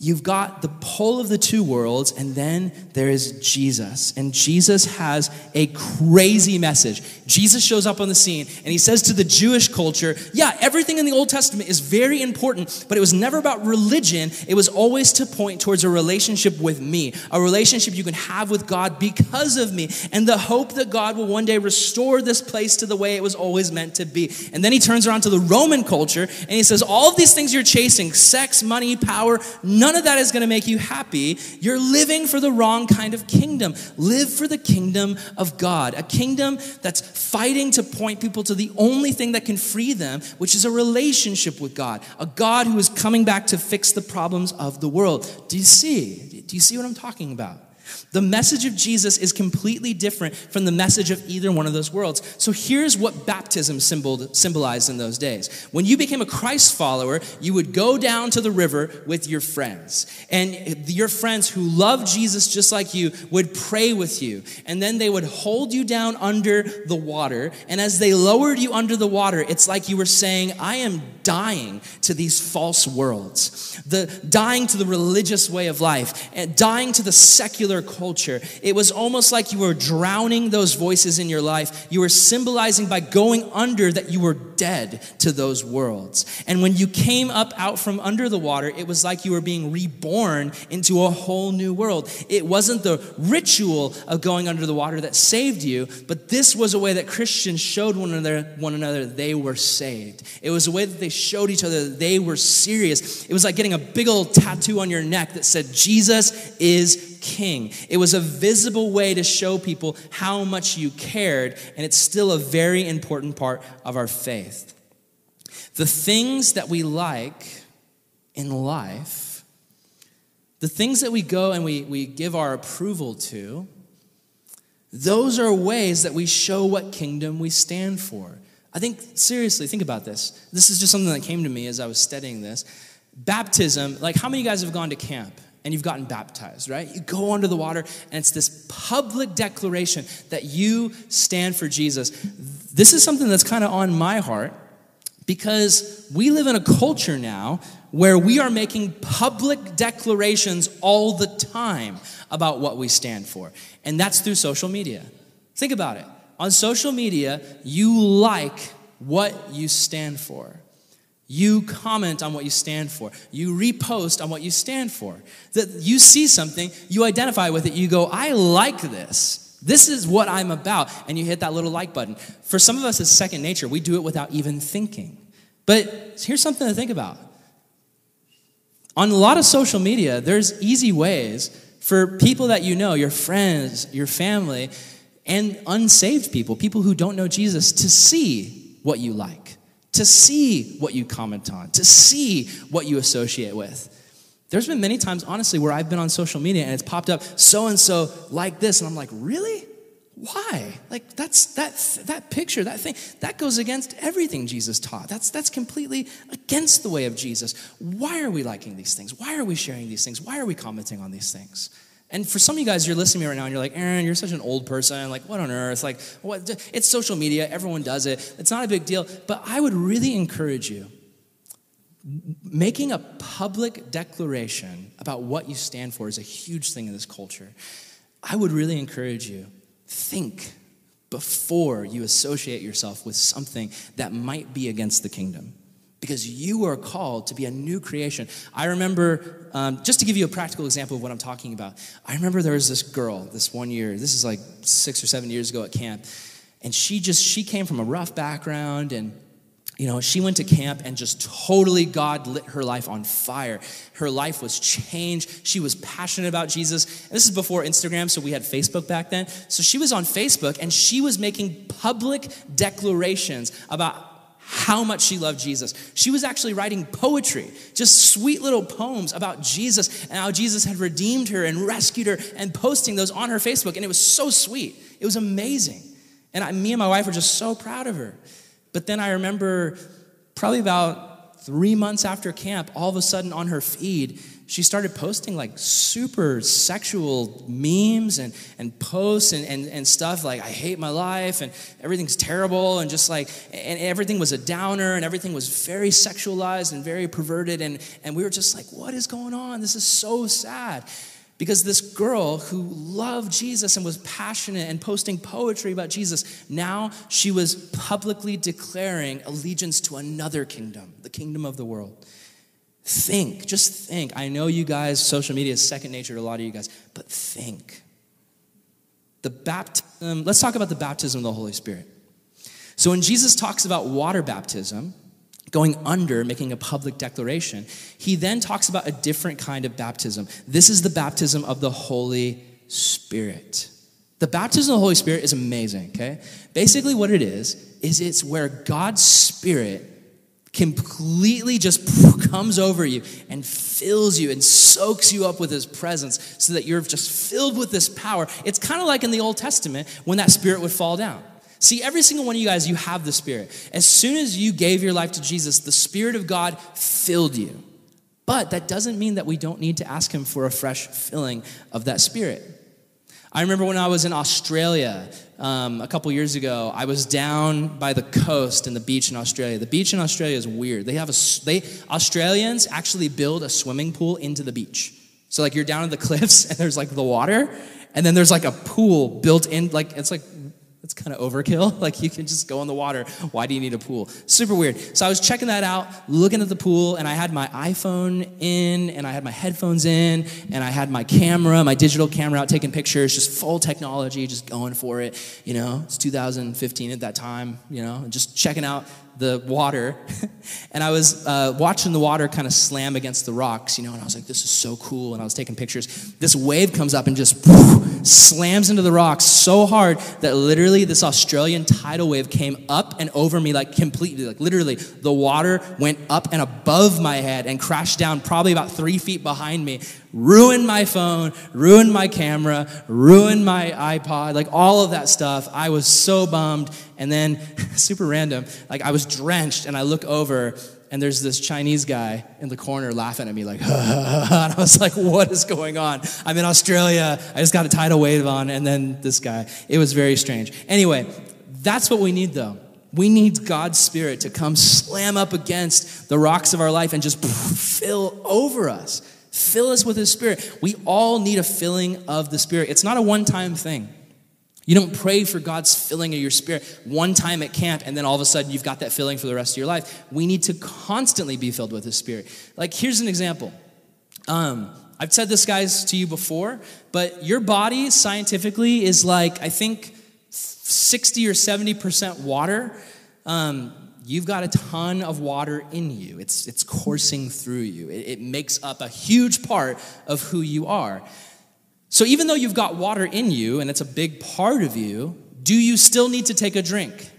you've got the pull of the two worlds, and then there is Jesus. And Jesus has a crazy message. Jesus shows up on the scene, and he says to the Jewish culture, yeah, everything in the Old Testament is very important, but it was never about religion. It was always to point towards a relationship with me, a relationship you can have with God because of me, and the hope that God will one day restore this place to the way it was always meant to be. And then he turns around to the Roman culture, and he says, all of these things you're chasing, sex, money, power, none of that is going to make you happy. You're living for the wrong kind of kingdom. Live for the kingdom of God, a kingdom that's fighting to point people to the only thing that can free them, which is a relationship with God, a God who is coming back to fix the problems of the world. Do you see? Do you see what I'm talking about? The message of Jesus is completely different from the message of either one of those worlds. So here's what baptism symbolized in those days. When you became a Christ follower, you would go down to the river with your friends. And your friends who loved Jesus just like you would pray with you. And then they would hold you down under the water. And as they lowered you under the water, it's like you were saying, I am dying to these false worlds. The dying to the religious way of life, and dying to the secular culture. It was almost like you were drowning those voices in your life. You were symbolizing by going under that you were dead to those worlds. And when you came up out from under the water, it was like you were being reborn into a whole new world. It wasn't the ritual of going under the water that saved you, but this was a way that Christians showed one another, one another they were saved. It was a way that they showed each other that they were serious. It was like getting a big old tattoo on your neck that said, Jesus is King. It was a visible way to show people how much you cared, and it's still a very important part of our faith. The things that we like in life, the things that we go and we, we give our approval to, those are ways that we show what kingdom we stand for. I think, seriously, think about this. This is just something that came to me as I was studying this. Baptism, like how many of you guys have gone to camp? And you've gotten baptized, right? You go under the water, and it's this public declaration that you stand for Jesus. This is something that's kind of on my heart because we live in a culture now where we are making public declarations all the time about what we stand for, and that's through social media. Think about it. On social media, you like what you stand for. You comment on what you stand for. You repost on what you stand for. That you see something, you identify with it, you go, I like this. This is what I'm about. And you hit that little like button. For some of us, it's second nature. We do it without even thinking. But here's something to think about. On a lot of social media, there's easy ways for people that you know, your friends, your family, and unsaved people, people who don't know Jesus, to see what you like, to see what you comment on, to see what you associate with. There's been many times, honestly, where I've been on social media and it's popped up so-and-so like this. And I'm like, really? Why? Like, that's that that picture, that thing, that goes against everything Jesus taught. That's that's completely against the way of Jesus. Why are we liking these things? Why are we sharing these things? Why are we commenting on these things? And for some of you guys, you're listening to me right now, and you're like, Aaron, you're such an old person. Like, what on earth? Like, what? It's social media. Everyone does it. It's not a big deal. But I would really encourage you, making a public declaration about what you stand for is a huge thing in this culture. I would really encourage you, think before you associate yourself with something that might be against the kingdom, because you are called to be a new creation. I remember, um, just to give you a practical example of what I'm talking about, I remember there was this girl this one year, this is like six or seven years ago at camp, and she just, she came from a rough background, and, you know, she went to camp and just totally God lit her life on fire. Her life was changed. She was passionate about Jesus. And this is before Instagram, so we had Facebook back then. So she was on Facebook, and she was making public declarations about how much she loved Jesus. She was actually writing poetry, just sweet little poems about Jesus and how Jesus had redeemed her and rescued her, and posting those on her Facebook. And it was so sweet. It was amazing. And I, me and my wife were just so proud of her. But then I remember probably about three months after camp, all of a sudden on her feed, she started posting like super sexual memes and, and posts and, and, and stuff like, I hate my life and everything's terrible, and just like, and everything was a downer, and everything was very sexualized and very perverted. And, and we were just like, what is going on? This is so sad. Because this girl who loved Jesus and was passionate and posting poetry about Jesus, now she was publicly declaring allegiance to another kingdom, the kingdom of the world. Think, just think. I know you guys, social media is second nature to a lot of you guys, but think. The baptism, let's talk about the baptism of the Holy Spirit. So when Jesus talks about water baptism, going under, making a public declaration, he then talks about a different kind of baptism. This is the baptism of the Holy Spirit. The baptism of the Holy Spirit is amazing, okay? Basically what it is, is it's where God's Spirit completely just comes over you and fills you and soaks you up with his presence so that you're just filled with this power. It's kind of like in the Old Testament when that Spirit would fall down. See, every single one of you guys, you have the Spirit. As soon as you gave your life to Jesus, the Spirit of God filled you. But that doesn't mean that we don't need to ask him for a fresh filling of that Spirit. I remember when I was in Australia um, a couple years ago, I was down by the coast and the beach in Australia. The beach in Australia is weird. They have a, they Australians actually build a swimming pool into the beach. So like you're down in the cliffs and there's like the water, and then there's like a pool built in, like it's like, it's kind of overkill. Like you can just go in the water. Why do you need a pool? Super weird. So I was checking that out, looking at the pool, and I had my iPhone in, and I had my headphones in, and I had my camera, my digital camera out taking pictures, just full technology, just going for it. You know, it's two thousand fifteen at that time, you know, just checking out the water. And I was uh, watching the water kind of slam against the rocks, you know, and I was like, this is so cool. And I was taking pictures. This wave comes up and just poof, slams into the rocks so hard that literally this Australian tidal wave came up and over me, like completely, like literally the water went up and above my head and crashed down probably about three feet behind me. Ruined my phone, ruined my camera, ruined my iPod, like all of that stuff. I was so bummed. And then, super random, like I was drenched and I look over and there's this Chinese guy in the corner laughing at me like, ha, ha, ha, ha. And I was like, what is going on? I'm in Australia. I just got a tidal wave on. And then this guy, it was very strange. Anyway, that's what we need though. We need God's Spirit to come slam up against the rocks of our life and just fill over us. Fill us with his Spirit. We all need a filling of the Spirit. It's not a one-time thing. You don't pray for God's filling of your Spirit one time at camp, and then all of a sudden you've got that filling for the rest of your life. We need to constantly be filled with his Spirit. Like, here's an example. Um, I've said this, guys, to you before, but your body scientifically is like, I think, sixty or seventy percent water. Um You've got a ton of water in you. It's it's coursing through you. It, it makes up a huge part of who you are. So even though you've got water in you and it's a big part of you, do you still need to take a drink?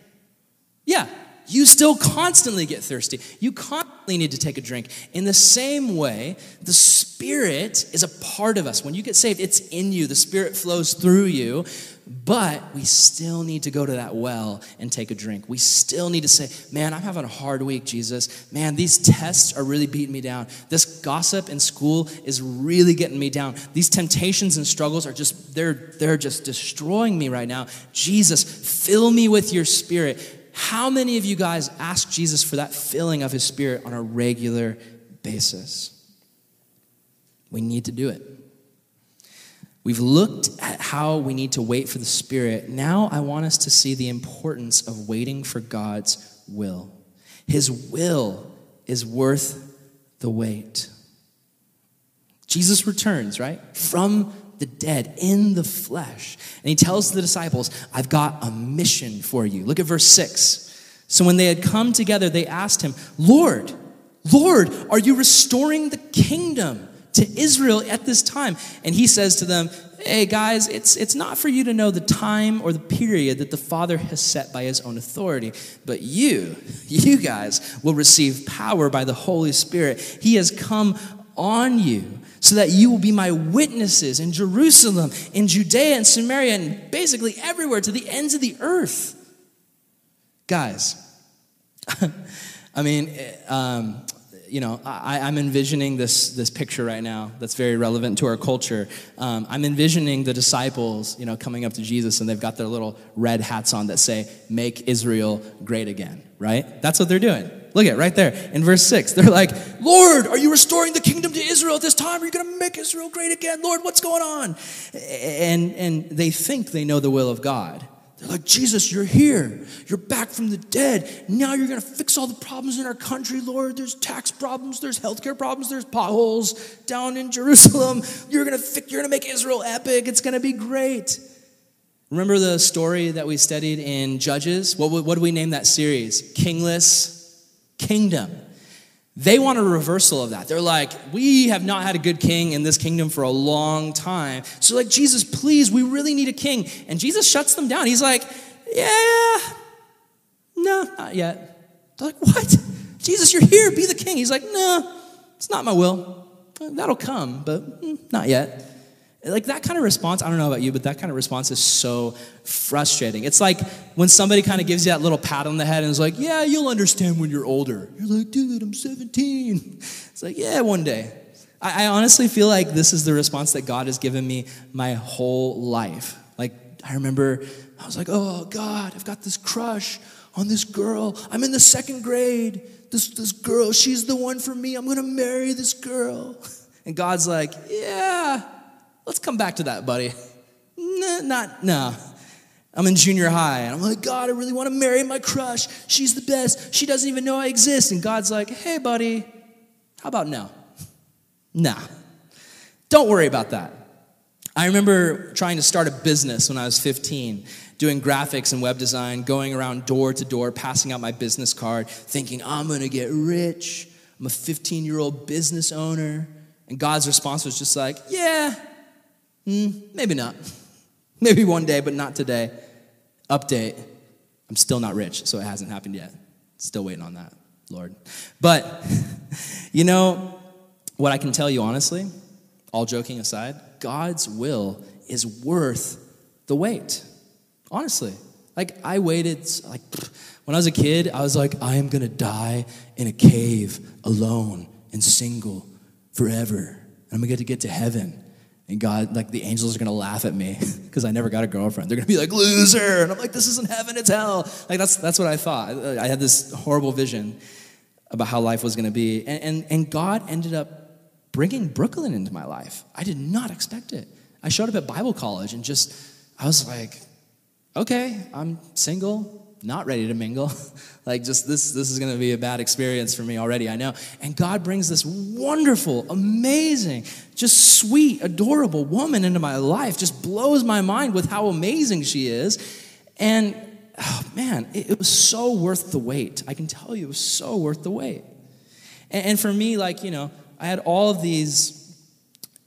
Yeah, you still constantly get thirsty. You constantly need to take a drink. In the same way, the Spirit is a part of us. When you get saved, it's in you. The Spirit flows through you. But we still need to go to that well and take a drink. We still need to say, man, I'm having a hard week, Jesus. Man, these tests are really beating me down. This gossip in school is really getting me down. These temptations and struggles are just, they're, they're just destroying me right now. Jesus, fill me with your Spirit. How many of you guys ask Jesus for that filling of his Spirit on a regular basis? We need to do it. We've looked at how we need to wait for the Spirit. Now I want us to see the importance of waiting for God's will. His will is worth the wait. Jesus returns, right? From the dead in the flesh. And he tells the disciples, I've got a mission for you. Look at verse six. So when they had come together, they asked him, Lord, Lord, are you restoring the kingdom to Israel at this time? And he says to them, hey guys, it's it's not for you to know the time or the period that the Father has set by his own authority, but you, you guys will receive power by the Holy Spirit. He has come on you so that you will be my witnesses in Jerusalem, in Judea and Samaria, and basically everywhere to the ends of the earth. Guys, I mean, um, You know, I, I'm envisioning this this picture right now that's very relevant to our culture. Um, I'm envisioning the disciples, you know, coming up to Jesus, and they've got their little red hats on that say, make Israel great again, right? That's what they're doing. Look at it right there in verse six. They're like, Lord, are you restoring the kingdom to Israel at this time? Are you going to make Israel great again? Lord, what's going on? And, and they think they know the will of God. They're like, Jesus, you're here. You're back from the dead. Now you're going to fix all the problems in our country, Lord. There's tax problems. There's healthcare problems. There's potholes down in Jerusalem. You're going to fix, you're going to make Israel epic. It's going to be great. Remember the story that we studied in Judges? What, what do we name that series? Kingless Kingdom. They want a reversal of that. They're like, we have not had a good king in this kingdom for a long time. So like, Jesus, please, we really need a king. And Jesus shuts them down. He's like, yeah, no, not yet. They're like, what? Jesus, you're here, be the king. He's like, no, it's not my will. That'll come, but not yet. Like that kind of response, I don't know about you, but that kind of response is so frustrating. It's like when somebody kind of gives you that little pat on the head and is like, yeah, you'll understand when you're older. You're like, dude, I'm seventeen. It's like, yeah, one day. I, I honestly feel like this is the response that God has given me my whole life. Like, I remember I was like, oh, God, I've got this crush on this girl. I'm in the second grade. This, this girl, she's the one for me. I'm going to marry this girl. And God's like, yeah. Let's come back to that, buddy. Nah, not, no. Nah. I'm in junior high, and I'm like, God, I really want to marry my crush. She's the best. She doesn't even know I exist. And God's like, hey, buddy, how about no? Nah. Don't worry about that. I remember trying to start a business when I was fifteen, doing graphics and web design, going around door to door, passing out my business card, thinking, I'm going to get rich. I'm a fifteen-year-old business owner. And God's response was just like, yeah. Mm, maybe not. Maybe one day, but not today. Update. I'm still not rich, so it hasn't happened yet. Still waiting on that, Lord. But, you know, what I can tell you honestly, all joking aside, God's will is worth the wait. Honestly. Like, I waited, like, when I was a kid, I was like, I am going to die in a cave alone and single forever. And I'm going to get to heaven. And God, like, the angels are going to laugh at me because I never got a girlfriend. They're going to be like, loser. And I'm like, this isn't heaven, it's hell. Like, that's that's what I thought. I had this horrible vision about how life was going to be. And, and, and God ended up bringing Brooklyn into my life. I did not expect it. I showed up at Bible college and just, I was like, okay, I'm single, not ready to mingle. Like, just this, this is going to be a bad experience for me already, I know. And God brings this wonderful, amazing, just sweet, adorable woman into my life. Just blows my mind with how amazing she is. And, oh, man, it, it was so worth the wait. I can tell you, it was so worth the wait. And, and for me, like, you know, I had all of these,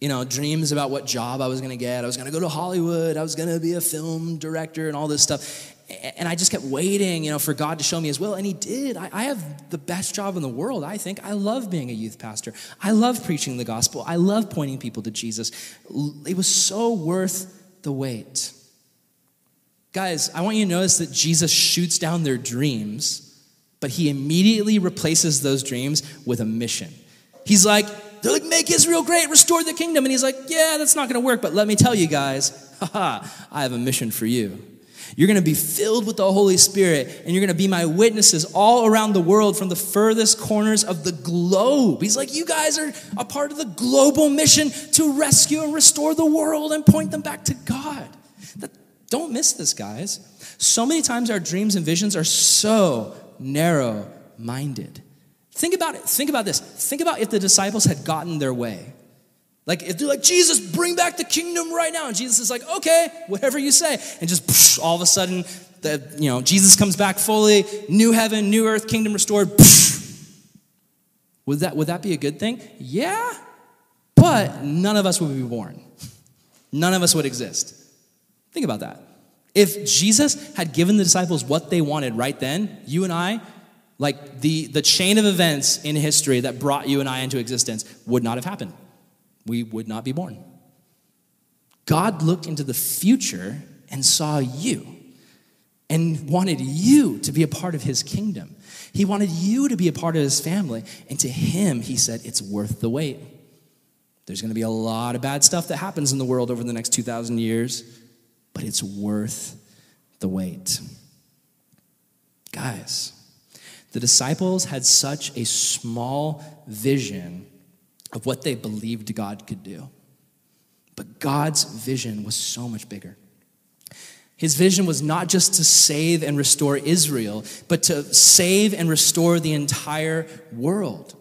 you know, dreams about what job I was going to get. I was going to go to Hollywood. I was going to be a film director and all this stuff. And I just kept waiting, you know, for God to show me his will. And he did. I, I have the best job in the world, I think. I love being a youth pastor. I love preaching the gospel. I love pointing people to Jesus. It was so worth the wait. Guys, I want you to notice that Jesus shoots down their dreams, but he immediately replaces those dreams with a mission. He's like, they're like, make Israel great, restore the kingdom. And he's like, yeah, that's not going to work. But let me tell you guys, haha, I have a mission for you. You're going to be filled with the Holy Spirit, and you're going to be my witnesses all around the world from the furthest corners of the globe. He's like, you guys are a part of the global mission to rescue and restore the world and point them back to God. That, don't miss this, guys. So many times our dreams and visions are so narrow-minded. Think about it. Think about this. Think about if the disciples had gotten their way. Like, if they're like, Jesus, bring back the kingdom right now. And Jesus is like, okay, whatever you say. And just psh, all of a sudden, the, you know, Jesus comes back fully, new heaven, new earth, kingdom restored. Psh. Would that, would that be a good thing? Yeah, but none of us would be born. None of us would exist. Think about that. If Jesus had given the disciples what they wanted right then, you and I, like the, the chain of events in history that brought you and I into existence would not have happened. We would not be born. God looked into the future and saw you and wanted you to be a part of his kingdom. He wanted you to be a part of his family. And to him, he said, it's worth the wait. There's going to be a lot of bad stuff that happens in the world over the next two thousand years, but it's worth the wait. Guys, the disciples had such a small vision of what they believed God could do. But God's vision was so much bigger. His vision was not just to save and restore Israel, but to save and restore the entire world.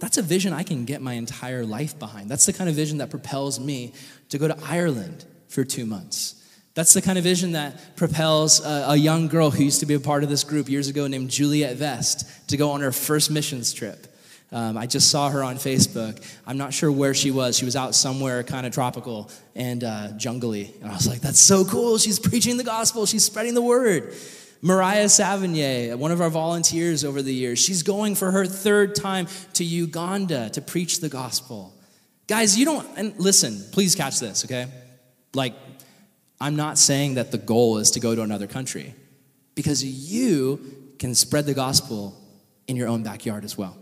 That's a vision I can get my entire life behind. That's the kind of vision that propels me to go to Ireland for two months. That's the kind of vision that propels a, a young girl who used to be a part of this group years ago named Juliet Vest to go on her first missions trip. Um, I just saw her on Facebook. I'm not sure where she was. She was out somewhere kind of tropical and uh, jungly. And I was like, that's so cool. She's preaching the gospel. She's spreading the word. Mariah Savigny, one of our volunteers over the years, she's going for her third time to Uganda to preach the gospel. Guys, you don't, and listen, please catch this, okay? Like, I'm not saying that the goal is to go to another country, because you can spread the gospel in your own backyard as well.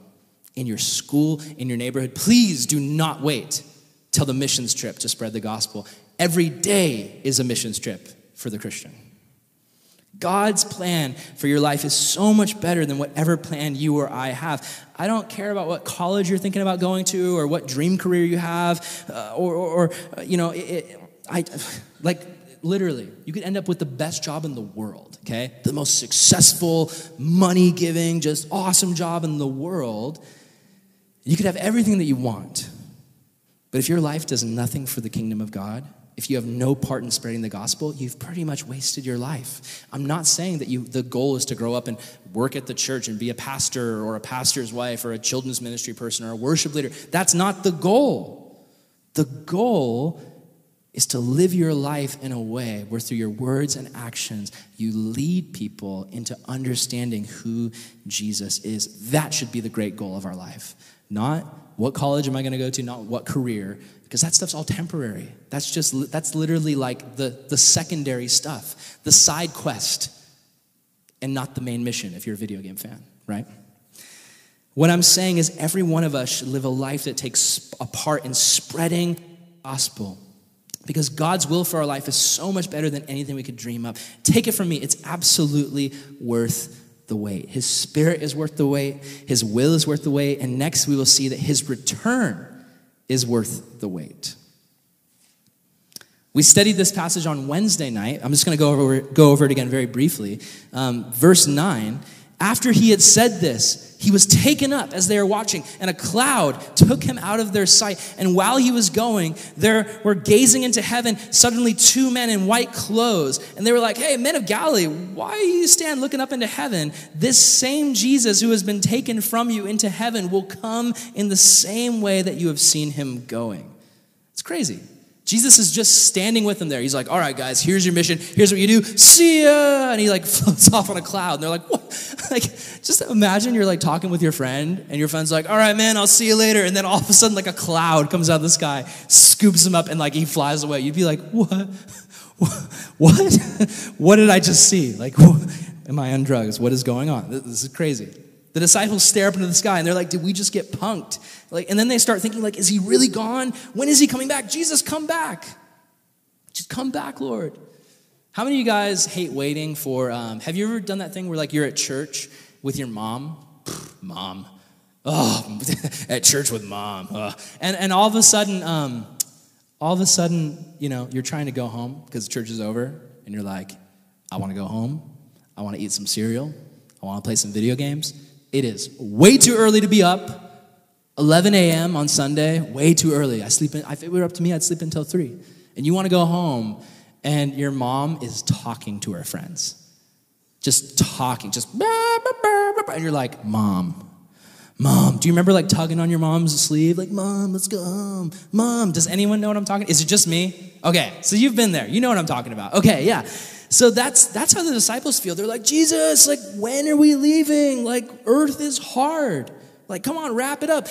In your school, in your neighborhood. Please do not wait till the missions trip to spread the gospel. Every day is a missions trip for the Christian. God's plan for your life is so much better than whatever plan you or I have. I don't care about what college you're thinking about going to or what dream career you have uh, or, or, or, you know, it, it, I like, literally, you could end up with the best job in the world, okay? The most successful, money-giving, just awesome job in the world. You could have everything that you want, but if your life does nothing for the kingdom of God, if you have no part in spreading the gospel, you've pretty much wasted your life. I'm not saying that you, the goal is to grow up and work at the church and be a pastor or a pastor's wife or a children's ministry person or a worship leader. That's not the goal. The goal is to live your life in a way where through your words and actions, you lead people into understanding who Jesus is. That should be the great goal of our life. Not what college am I going to go to, not what career, because that stuff's all temporary. That's just, that's literally like the, the secondary stuff, the side quest, and not the main mission if you're a video game fan, right? What I'm saying is every one of us should live a life that takes a part in spreading the gospel, because God's will for our life is so much better than anything we could dream up. Take it from me, it's absolutely worth the wait. His spirit is worth the wait. His will is worth the wait. And next we will see that his return is worth the wait. We studied this passage on Wednesday night. I'm just going to go over, go over it again very briefly. Um, verse nine, after he had said this, he was taken up as they were watching, and a cloud took him out of their sight. And while he was going, there were gazing into heaven suddenly two men in white clothes. And they were like, hey, men of Galilee, why do you stand looking up into heaven? This same Jesus who has been taken from you into heaven will come in the same way that you have seen him going. It's crazy. Jesus is just standing with them there. He's like, all right, guys, here's your mission. Here's what you do. See ya. And he like floats off on a cloud. And they're like, what? Like, just imagine you're like talking with your friend and your friend's like, all right, man, I'll see you later. And then all of a sudden like a cloud comes out of the sky, scoops him up and like he flies away. You'd be like, what? What? What did I just see? Like, am I on drugs? What is going on? This is crazy. The disciples stare up into the sky, and they're like, did we just get punked? Like, and then they start thinking, like, is he really gone? When is he coming back? Jesus, come back. Just come back, Lord. How many of you guys hate waiting for, um, have you ever done that thing where, like, you're at church with your mom? Pfft, mom. Oh, at church with mom. Uh. And, and all of a sudden, um, all of a sudden, you know, you're trying to go home because church is over, and you're like, I want to go home. I want to eat some cereal. I want to play some video games. It is way too early to be up, eleven a.m. on Sunday, way too early. I sleep in, if it were up to me, I'd sleep until three. And you want to go home, and your mom is talking to her friends, just talking, just, bah, bah, bah, bah, bah. And you're like, Mom, Mom, do you remember like tugging on your mom's sleeve? Like, Mom, let's go home. Mom, does anyone know what I'm talking? Is it just me? Okay, so you've been there. You know what I'm talking about. Okay, yeah. So that's that's how the disciples feel. They're like, Jesus, like, when are we leaving? Like, earth is hard. Like, come on, wrap it up.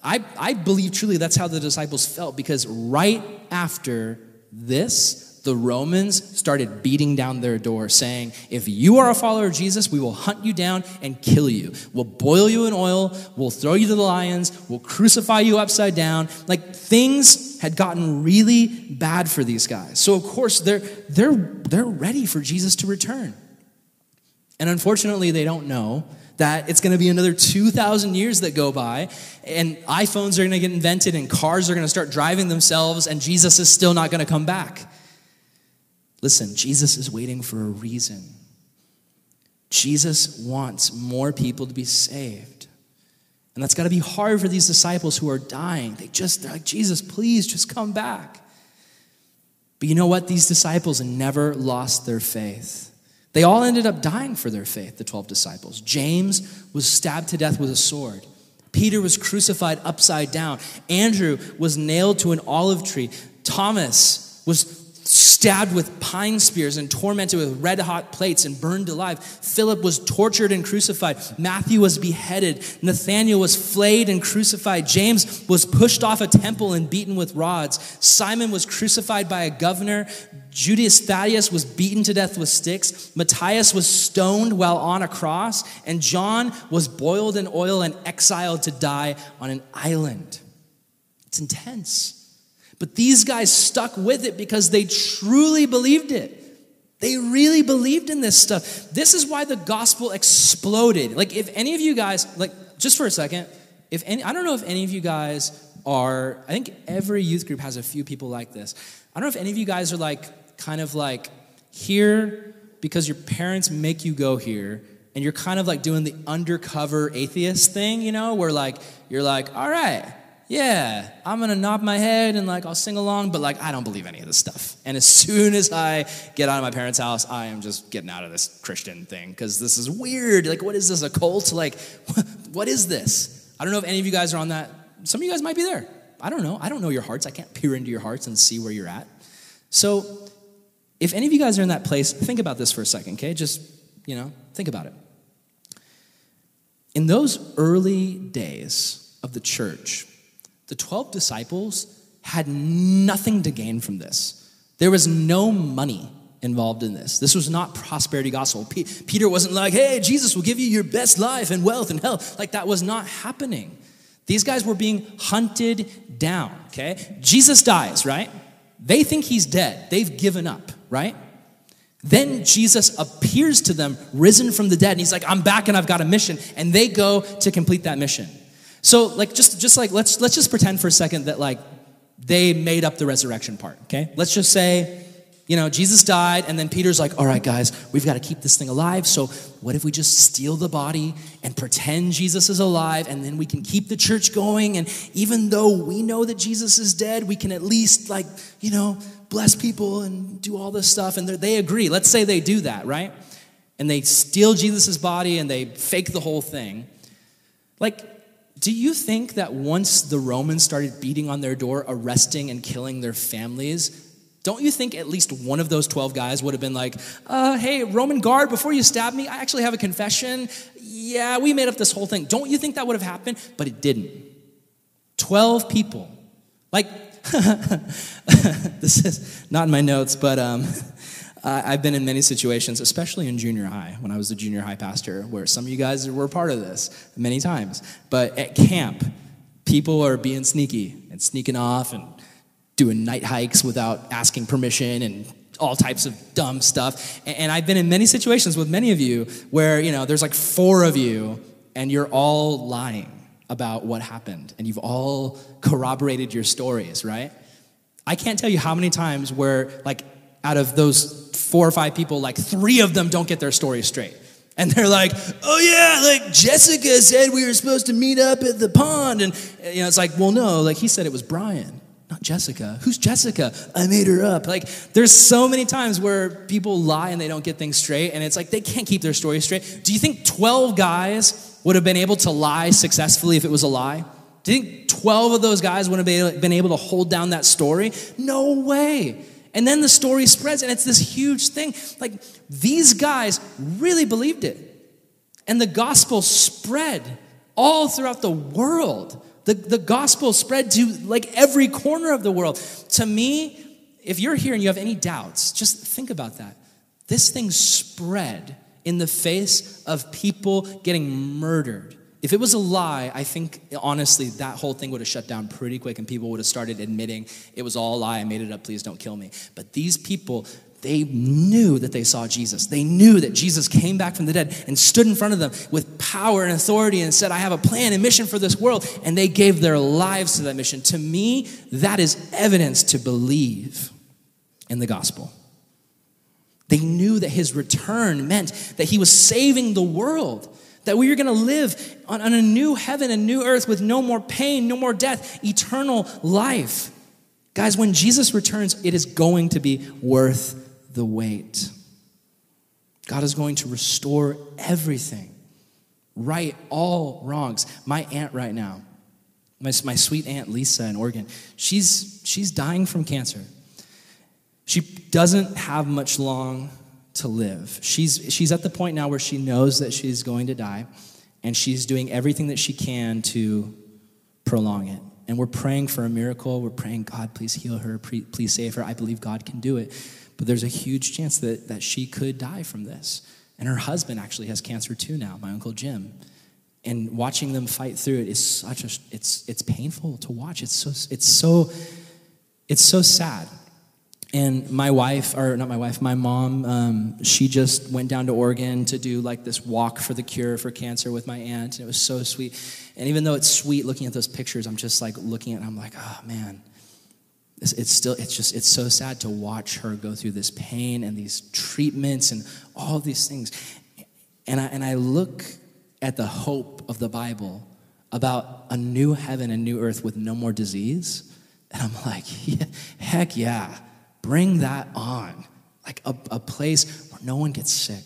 I, I believe truly that's how the disciples felt, because right after this, the Romans started beating down their door, saying, if you are a follower of Jesus, we will hunt you down and kill you. We'll boil you in oil. We'll throw you to the lions. We'll crucify you upside down. Like, things had gotten really bad for these guys. So of course they're they're they're ready for Jesus to return. And unfortunately, they don't know that it's going to be another two thousand years that go by, and iPhones are going to get invented, and cars are going to start driving themselves, and Jesus is still not going to come back. Listen, Jesus is waiting for a reason. Jesus wants more people to be saved. And that's got to be hard for these disciples who are dying. They just, they're like, Jesus, please just come back. But you know what? These disciples never lost their faith. They all ended up dying for their faith, the twelve disciples. James was stabbed to death with a sword. Peter was crucified upside down. Andrew was nailed to an olive tree. Thomas was stabbed with pine spears and tormented with red-hot plates and burned alive. Philip was tortured and crucified. Matthew was beheaded. Nathanael was flayed and crucified. James was pushed off a temple and beaten with rods. Simon was crucified by a governor. Judas Thaddeus was beaten to death with sticks. Matthias was stoned while on a cross. And John was boiled in oil and exiled to die on an island. It's intense. But these guys stuck with it because they truly believed it. They really believed in this stuff. This is why the gospel exploded. Like, if any of you guys, like, just for a second, if any, I don't know if any of you guys are, I think every youth group has a few people like this. I don't know if any of you guys are like, kind of like here because your parents make you go here. And you're kind of like doing the undercover atheist thing, you know, where like, you're like, all right. Yeah, I'm going to nod my head and, like, I'll sing along, but, like, I don't believe any of this stuff. And as soon as I get out of my parents' house, I am just getting out of this Christian thing because this is weird. Like, what is this, a cult? Like, what is this? I don't know if any of you guys are on that. Some of you guys might be there. I don't know. I don't know your hearts. I can't peer into your hearts and see where you're at. So if any of you guys are in that place, think about this for a second, okay? Just, you know, think about it. In those early days of the church, the twelve disciples had nothing to gain from this. There was no money involved in this. This was not prosperity gospel. P- Peter wasn't like, hey, Jesus will give you your best life and wealth and health. Like, that was not happening. These guys were being hunted down, okay? Jesus dies, right? They think he's dead. They've given up, right? Then Jesus appears to them, risen from the dead, and he's like, I'm back and I've got a mission. And they go to complete that mission. So, like, just, just like, let's, let's just pretend for a second that, like, they made up the resurrection part, okay? Let's just say, you know, Jesus died, and then Peter's like, all right, guys, we've got to keep this thing alive, so what if we just steal the body and pretend Jesus is alive, and then we can keep the church going, and even though we know that Jesus is dead, we can at least, like, you know, bless people and do all this stuff, and they agree. Let's say they do that, right? And they steal Jesus' body, and they fake the whole thing. Like, Do you think that once the Romans started beating on their door, arresting and killing their families, don't you think at least one of those twelve guys would have been like, uh, hey, Roman guard, before you stab me, I actually have a confession. Yeah, we made up this whole thing. Don't you think that would have happened? But it didn't. twelve people. Like, this is not in my notes, but um, I've been in many situations, especially in junior high, when I was a junior high pastor, where some of you guys were part of this many times. But at camp, people are being sneaky and sneaking off and doing night hikes without asking permission and all types of dumb stuff. And I've been in many situations with many of you where, you know, there's like four of you and you're all lying about what happened and you've all corroborated your stories, right? I can't tell you how many times where, like, out of those four or five people, like three of them don't get their story straight. And they're like, oh yeah, like Jessica said we were supposed to meet up at the pond. And, you know, it's like, well, no, like he said it was Brian. Not Jessica. Who's Jessica? I made her up. Like, there's so many times where people lie and they don't get things straight, and it's like they can't keep their story straight. Do you think twelve guys would have been able to lie successfully if it was a lie? Do you think twelve of those guys would have been able to hold down that story? No way. And then the story spreads, and it's this huge thing. Like, these guys really believed it. And the gospel spread all throughout the world. The, the gospel spread to, like, every corner of the world. To me, if you're here and you have any doubts, just think about that. This thing spread in the face of people getting murdered. If it was a lie, I think, honestly, that whole thing would have shut down pretty quick and people would have started admitting it was all a lie. I made it up. Please don't kill me. But these people, they knew that they saw Jesus. They knew that Jesus came back from the dead and stood in front of them with power and authority and said, I have a plan and mission for this world. And they gave their lives to that mission. To me, that is evidence to believe in the gospel. They knew that his return meant that he was saving the world, that we are going to live on, on a new heaven, a new earth with no more pain, no more death, eternal life. Guys, when Jesus returns, it is going to be worth the wait. God is going to restore everything, right all wrongs. My aunt right now, my, my sweet aunt Lisa in Oregon, she's she's dying from cancer. She doesn't have much long to live. She's she's at the point now where she knows that she's going to die, and she's doing everything that she can to prolong it. And we're praying for a miracle. We're praying, God, please heal her. Please save her. I believe God can do it. But there's a huge chance that, that she could die from this. And her husband actually has cancer too now, my Uncle Jim. And watching them fight through it is such a, it's it's painful to watch. It's so, it's so, it's so sad. And my wife, or not my wife, my mom, um, she just went down to Oregon to do like this walk for the cure for cancer with my aunt. And it was so sweet. And even though it's sweet looking at those pictures, I'm just like looking at it and I'm like, oh man, it's, it's still, it's just, it's so sad to watch her go through this pain and these treatments and all these things. And I, and I look at the hope of the Bible about a new heaven and new earth with no more disease. And I'm like, yeah, heck yeah. Bring that on, like a, a place where no one gets sick,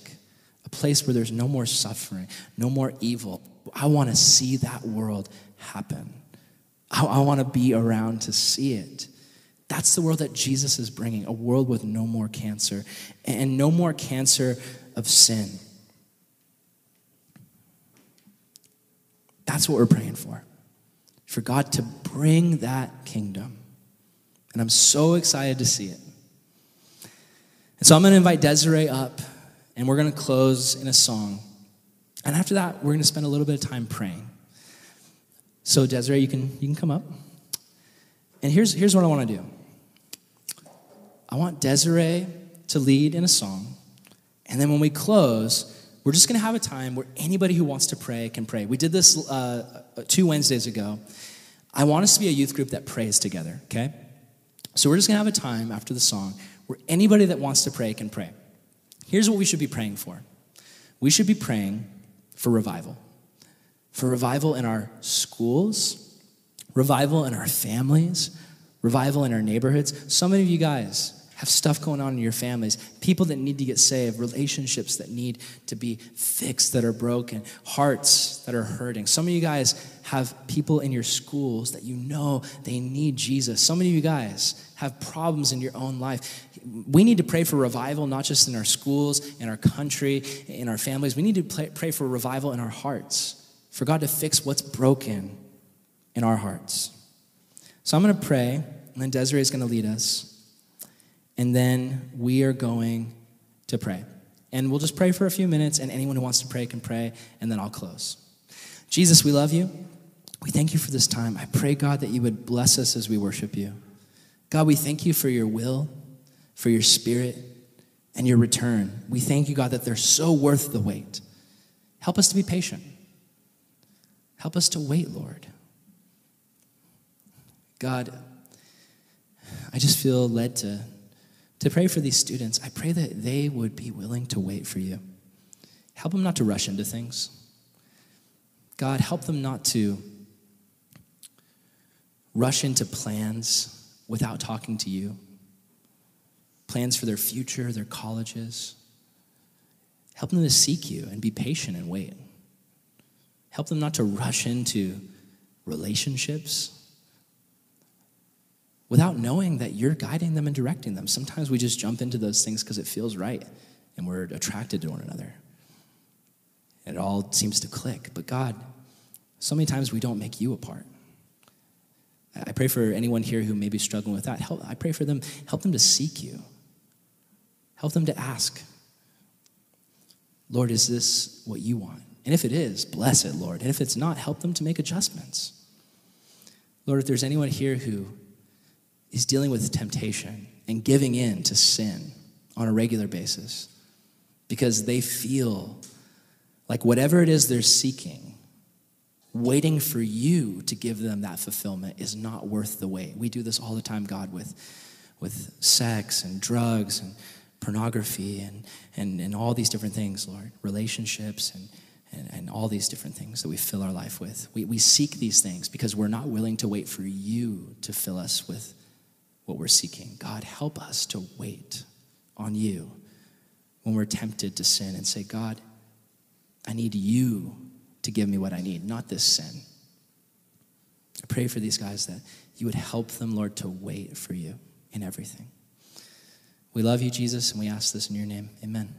a place where there's no more suffering, no more evil. I want to see that world happen. I, I want to be around to see it. That's the world that Jesus is bringing, a world with no more cancer and no more cancer of sin. That's what we're praying for, for God to bring that kingdom. And I'm so excited to see it. And so I'm going to invite Desiree up, and we're going to close in a song. And after that, we're going to spend a little bit of time praying. So Desiree, you can you can come up. And here's here's what I want to do. I want Desiree to lead in a song, and then when we close, we're just going to have a time where anybody who wants to pray can pray. We did this uh, two Wednesdays ago. I want us to be a youth group that prays together, okay? So we're just going to have a time after the song where anybody that wants to pray can pray. Here's what we should be praying for. We should be praying for revival. For revival in our schools, revival in our families, revival in our neighborhoods. So many of you guys have stuff going on in your families, people that need to get saved, relationships that need to be fixed, that are broken, hearts that are hurting. Some of you guys have people in your schools that you know they need Jesus. Some of you guys have problems in your own life. We need to pray for revival, not just in our schools, in our country, in our families. We need to pray for revival in our hearts, for God to fix what's broken in our hearts. So I'm going to pray, and then Desiree is going to lead us. And then we are going to pray. And we'll just pray for a few minutes, and anyone who wants to pray can pray, and then I'll close. Jesus, we love you. We thank you for this time. I pray, God, that you would bless us as we worship you. God, we thank you for your will, for your spirit, and your return. We thank you, God, that they're so worth the wait. Help us to be patient. Help us to wait, Lord. God, I just feel led to, to pray for these students. I pray that they would be willing to wait for you. Help them not to rush into things. God, help them not to rush into plans without talking to you. Plans for their future, their colleges. Help them to seek you and be patient and wait. Help them not to rush into relationships without knowing that you're guiding them and directing them. Sometimes we just jump into those things because it feels right and we're attracted to one another. It all seems to click. But God, so many times we don't make you a part. I pray for anyone here who may be struggling with that. Help, I pray for them. Help them to seek you. Help them to ask, Lord, is this what you want? And if it is, bless it, Lord. And if it's not, help them to make adjustments. Lord, if there's anyone here who is dealing with temptation and giving in to sin on a regular basis because they feel like whatever it is they're seeking, waiting for you to give them that fulfillment is not worth the wait. We do this all the time, God, with, with sex and drugs and pornography and, and, and all these different things, Lord, relationships and, and, and all these different things that we fill our life with. We, we seek these things because we're not willing to wait for you to fill us with what we're seeking. God, help us to wait on you when we're tempted to sin and say, God, I need you to give me what I need, not this sin. I pray for these guys that you would help them, Lord, to wait for you in everything. We love you, Jesus, and we ask this in your name. Amen.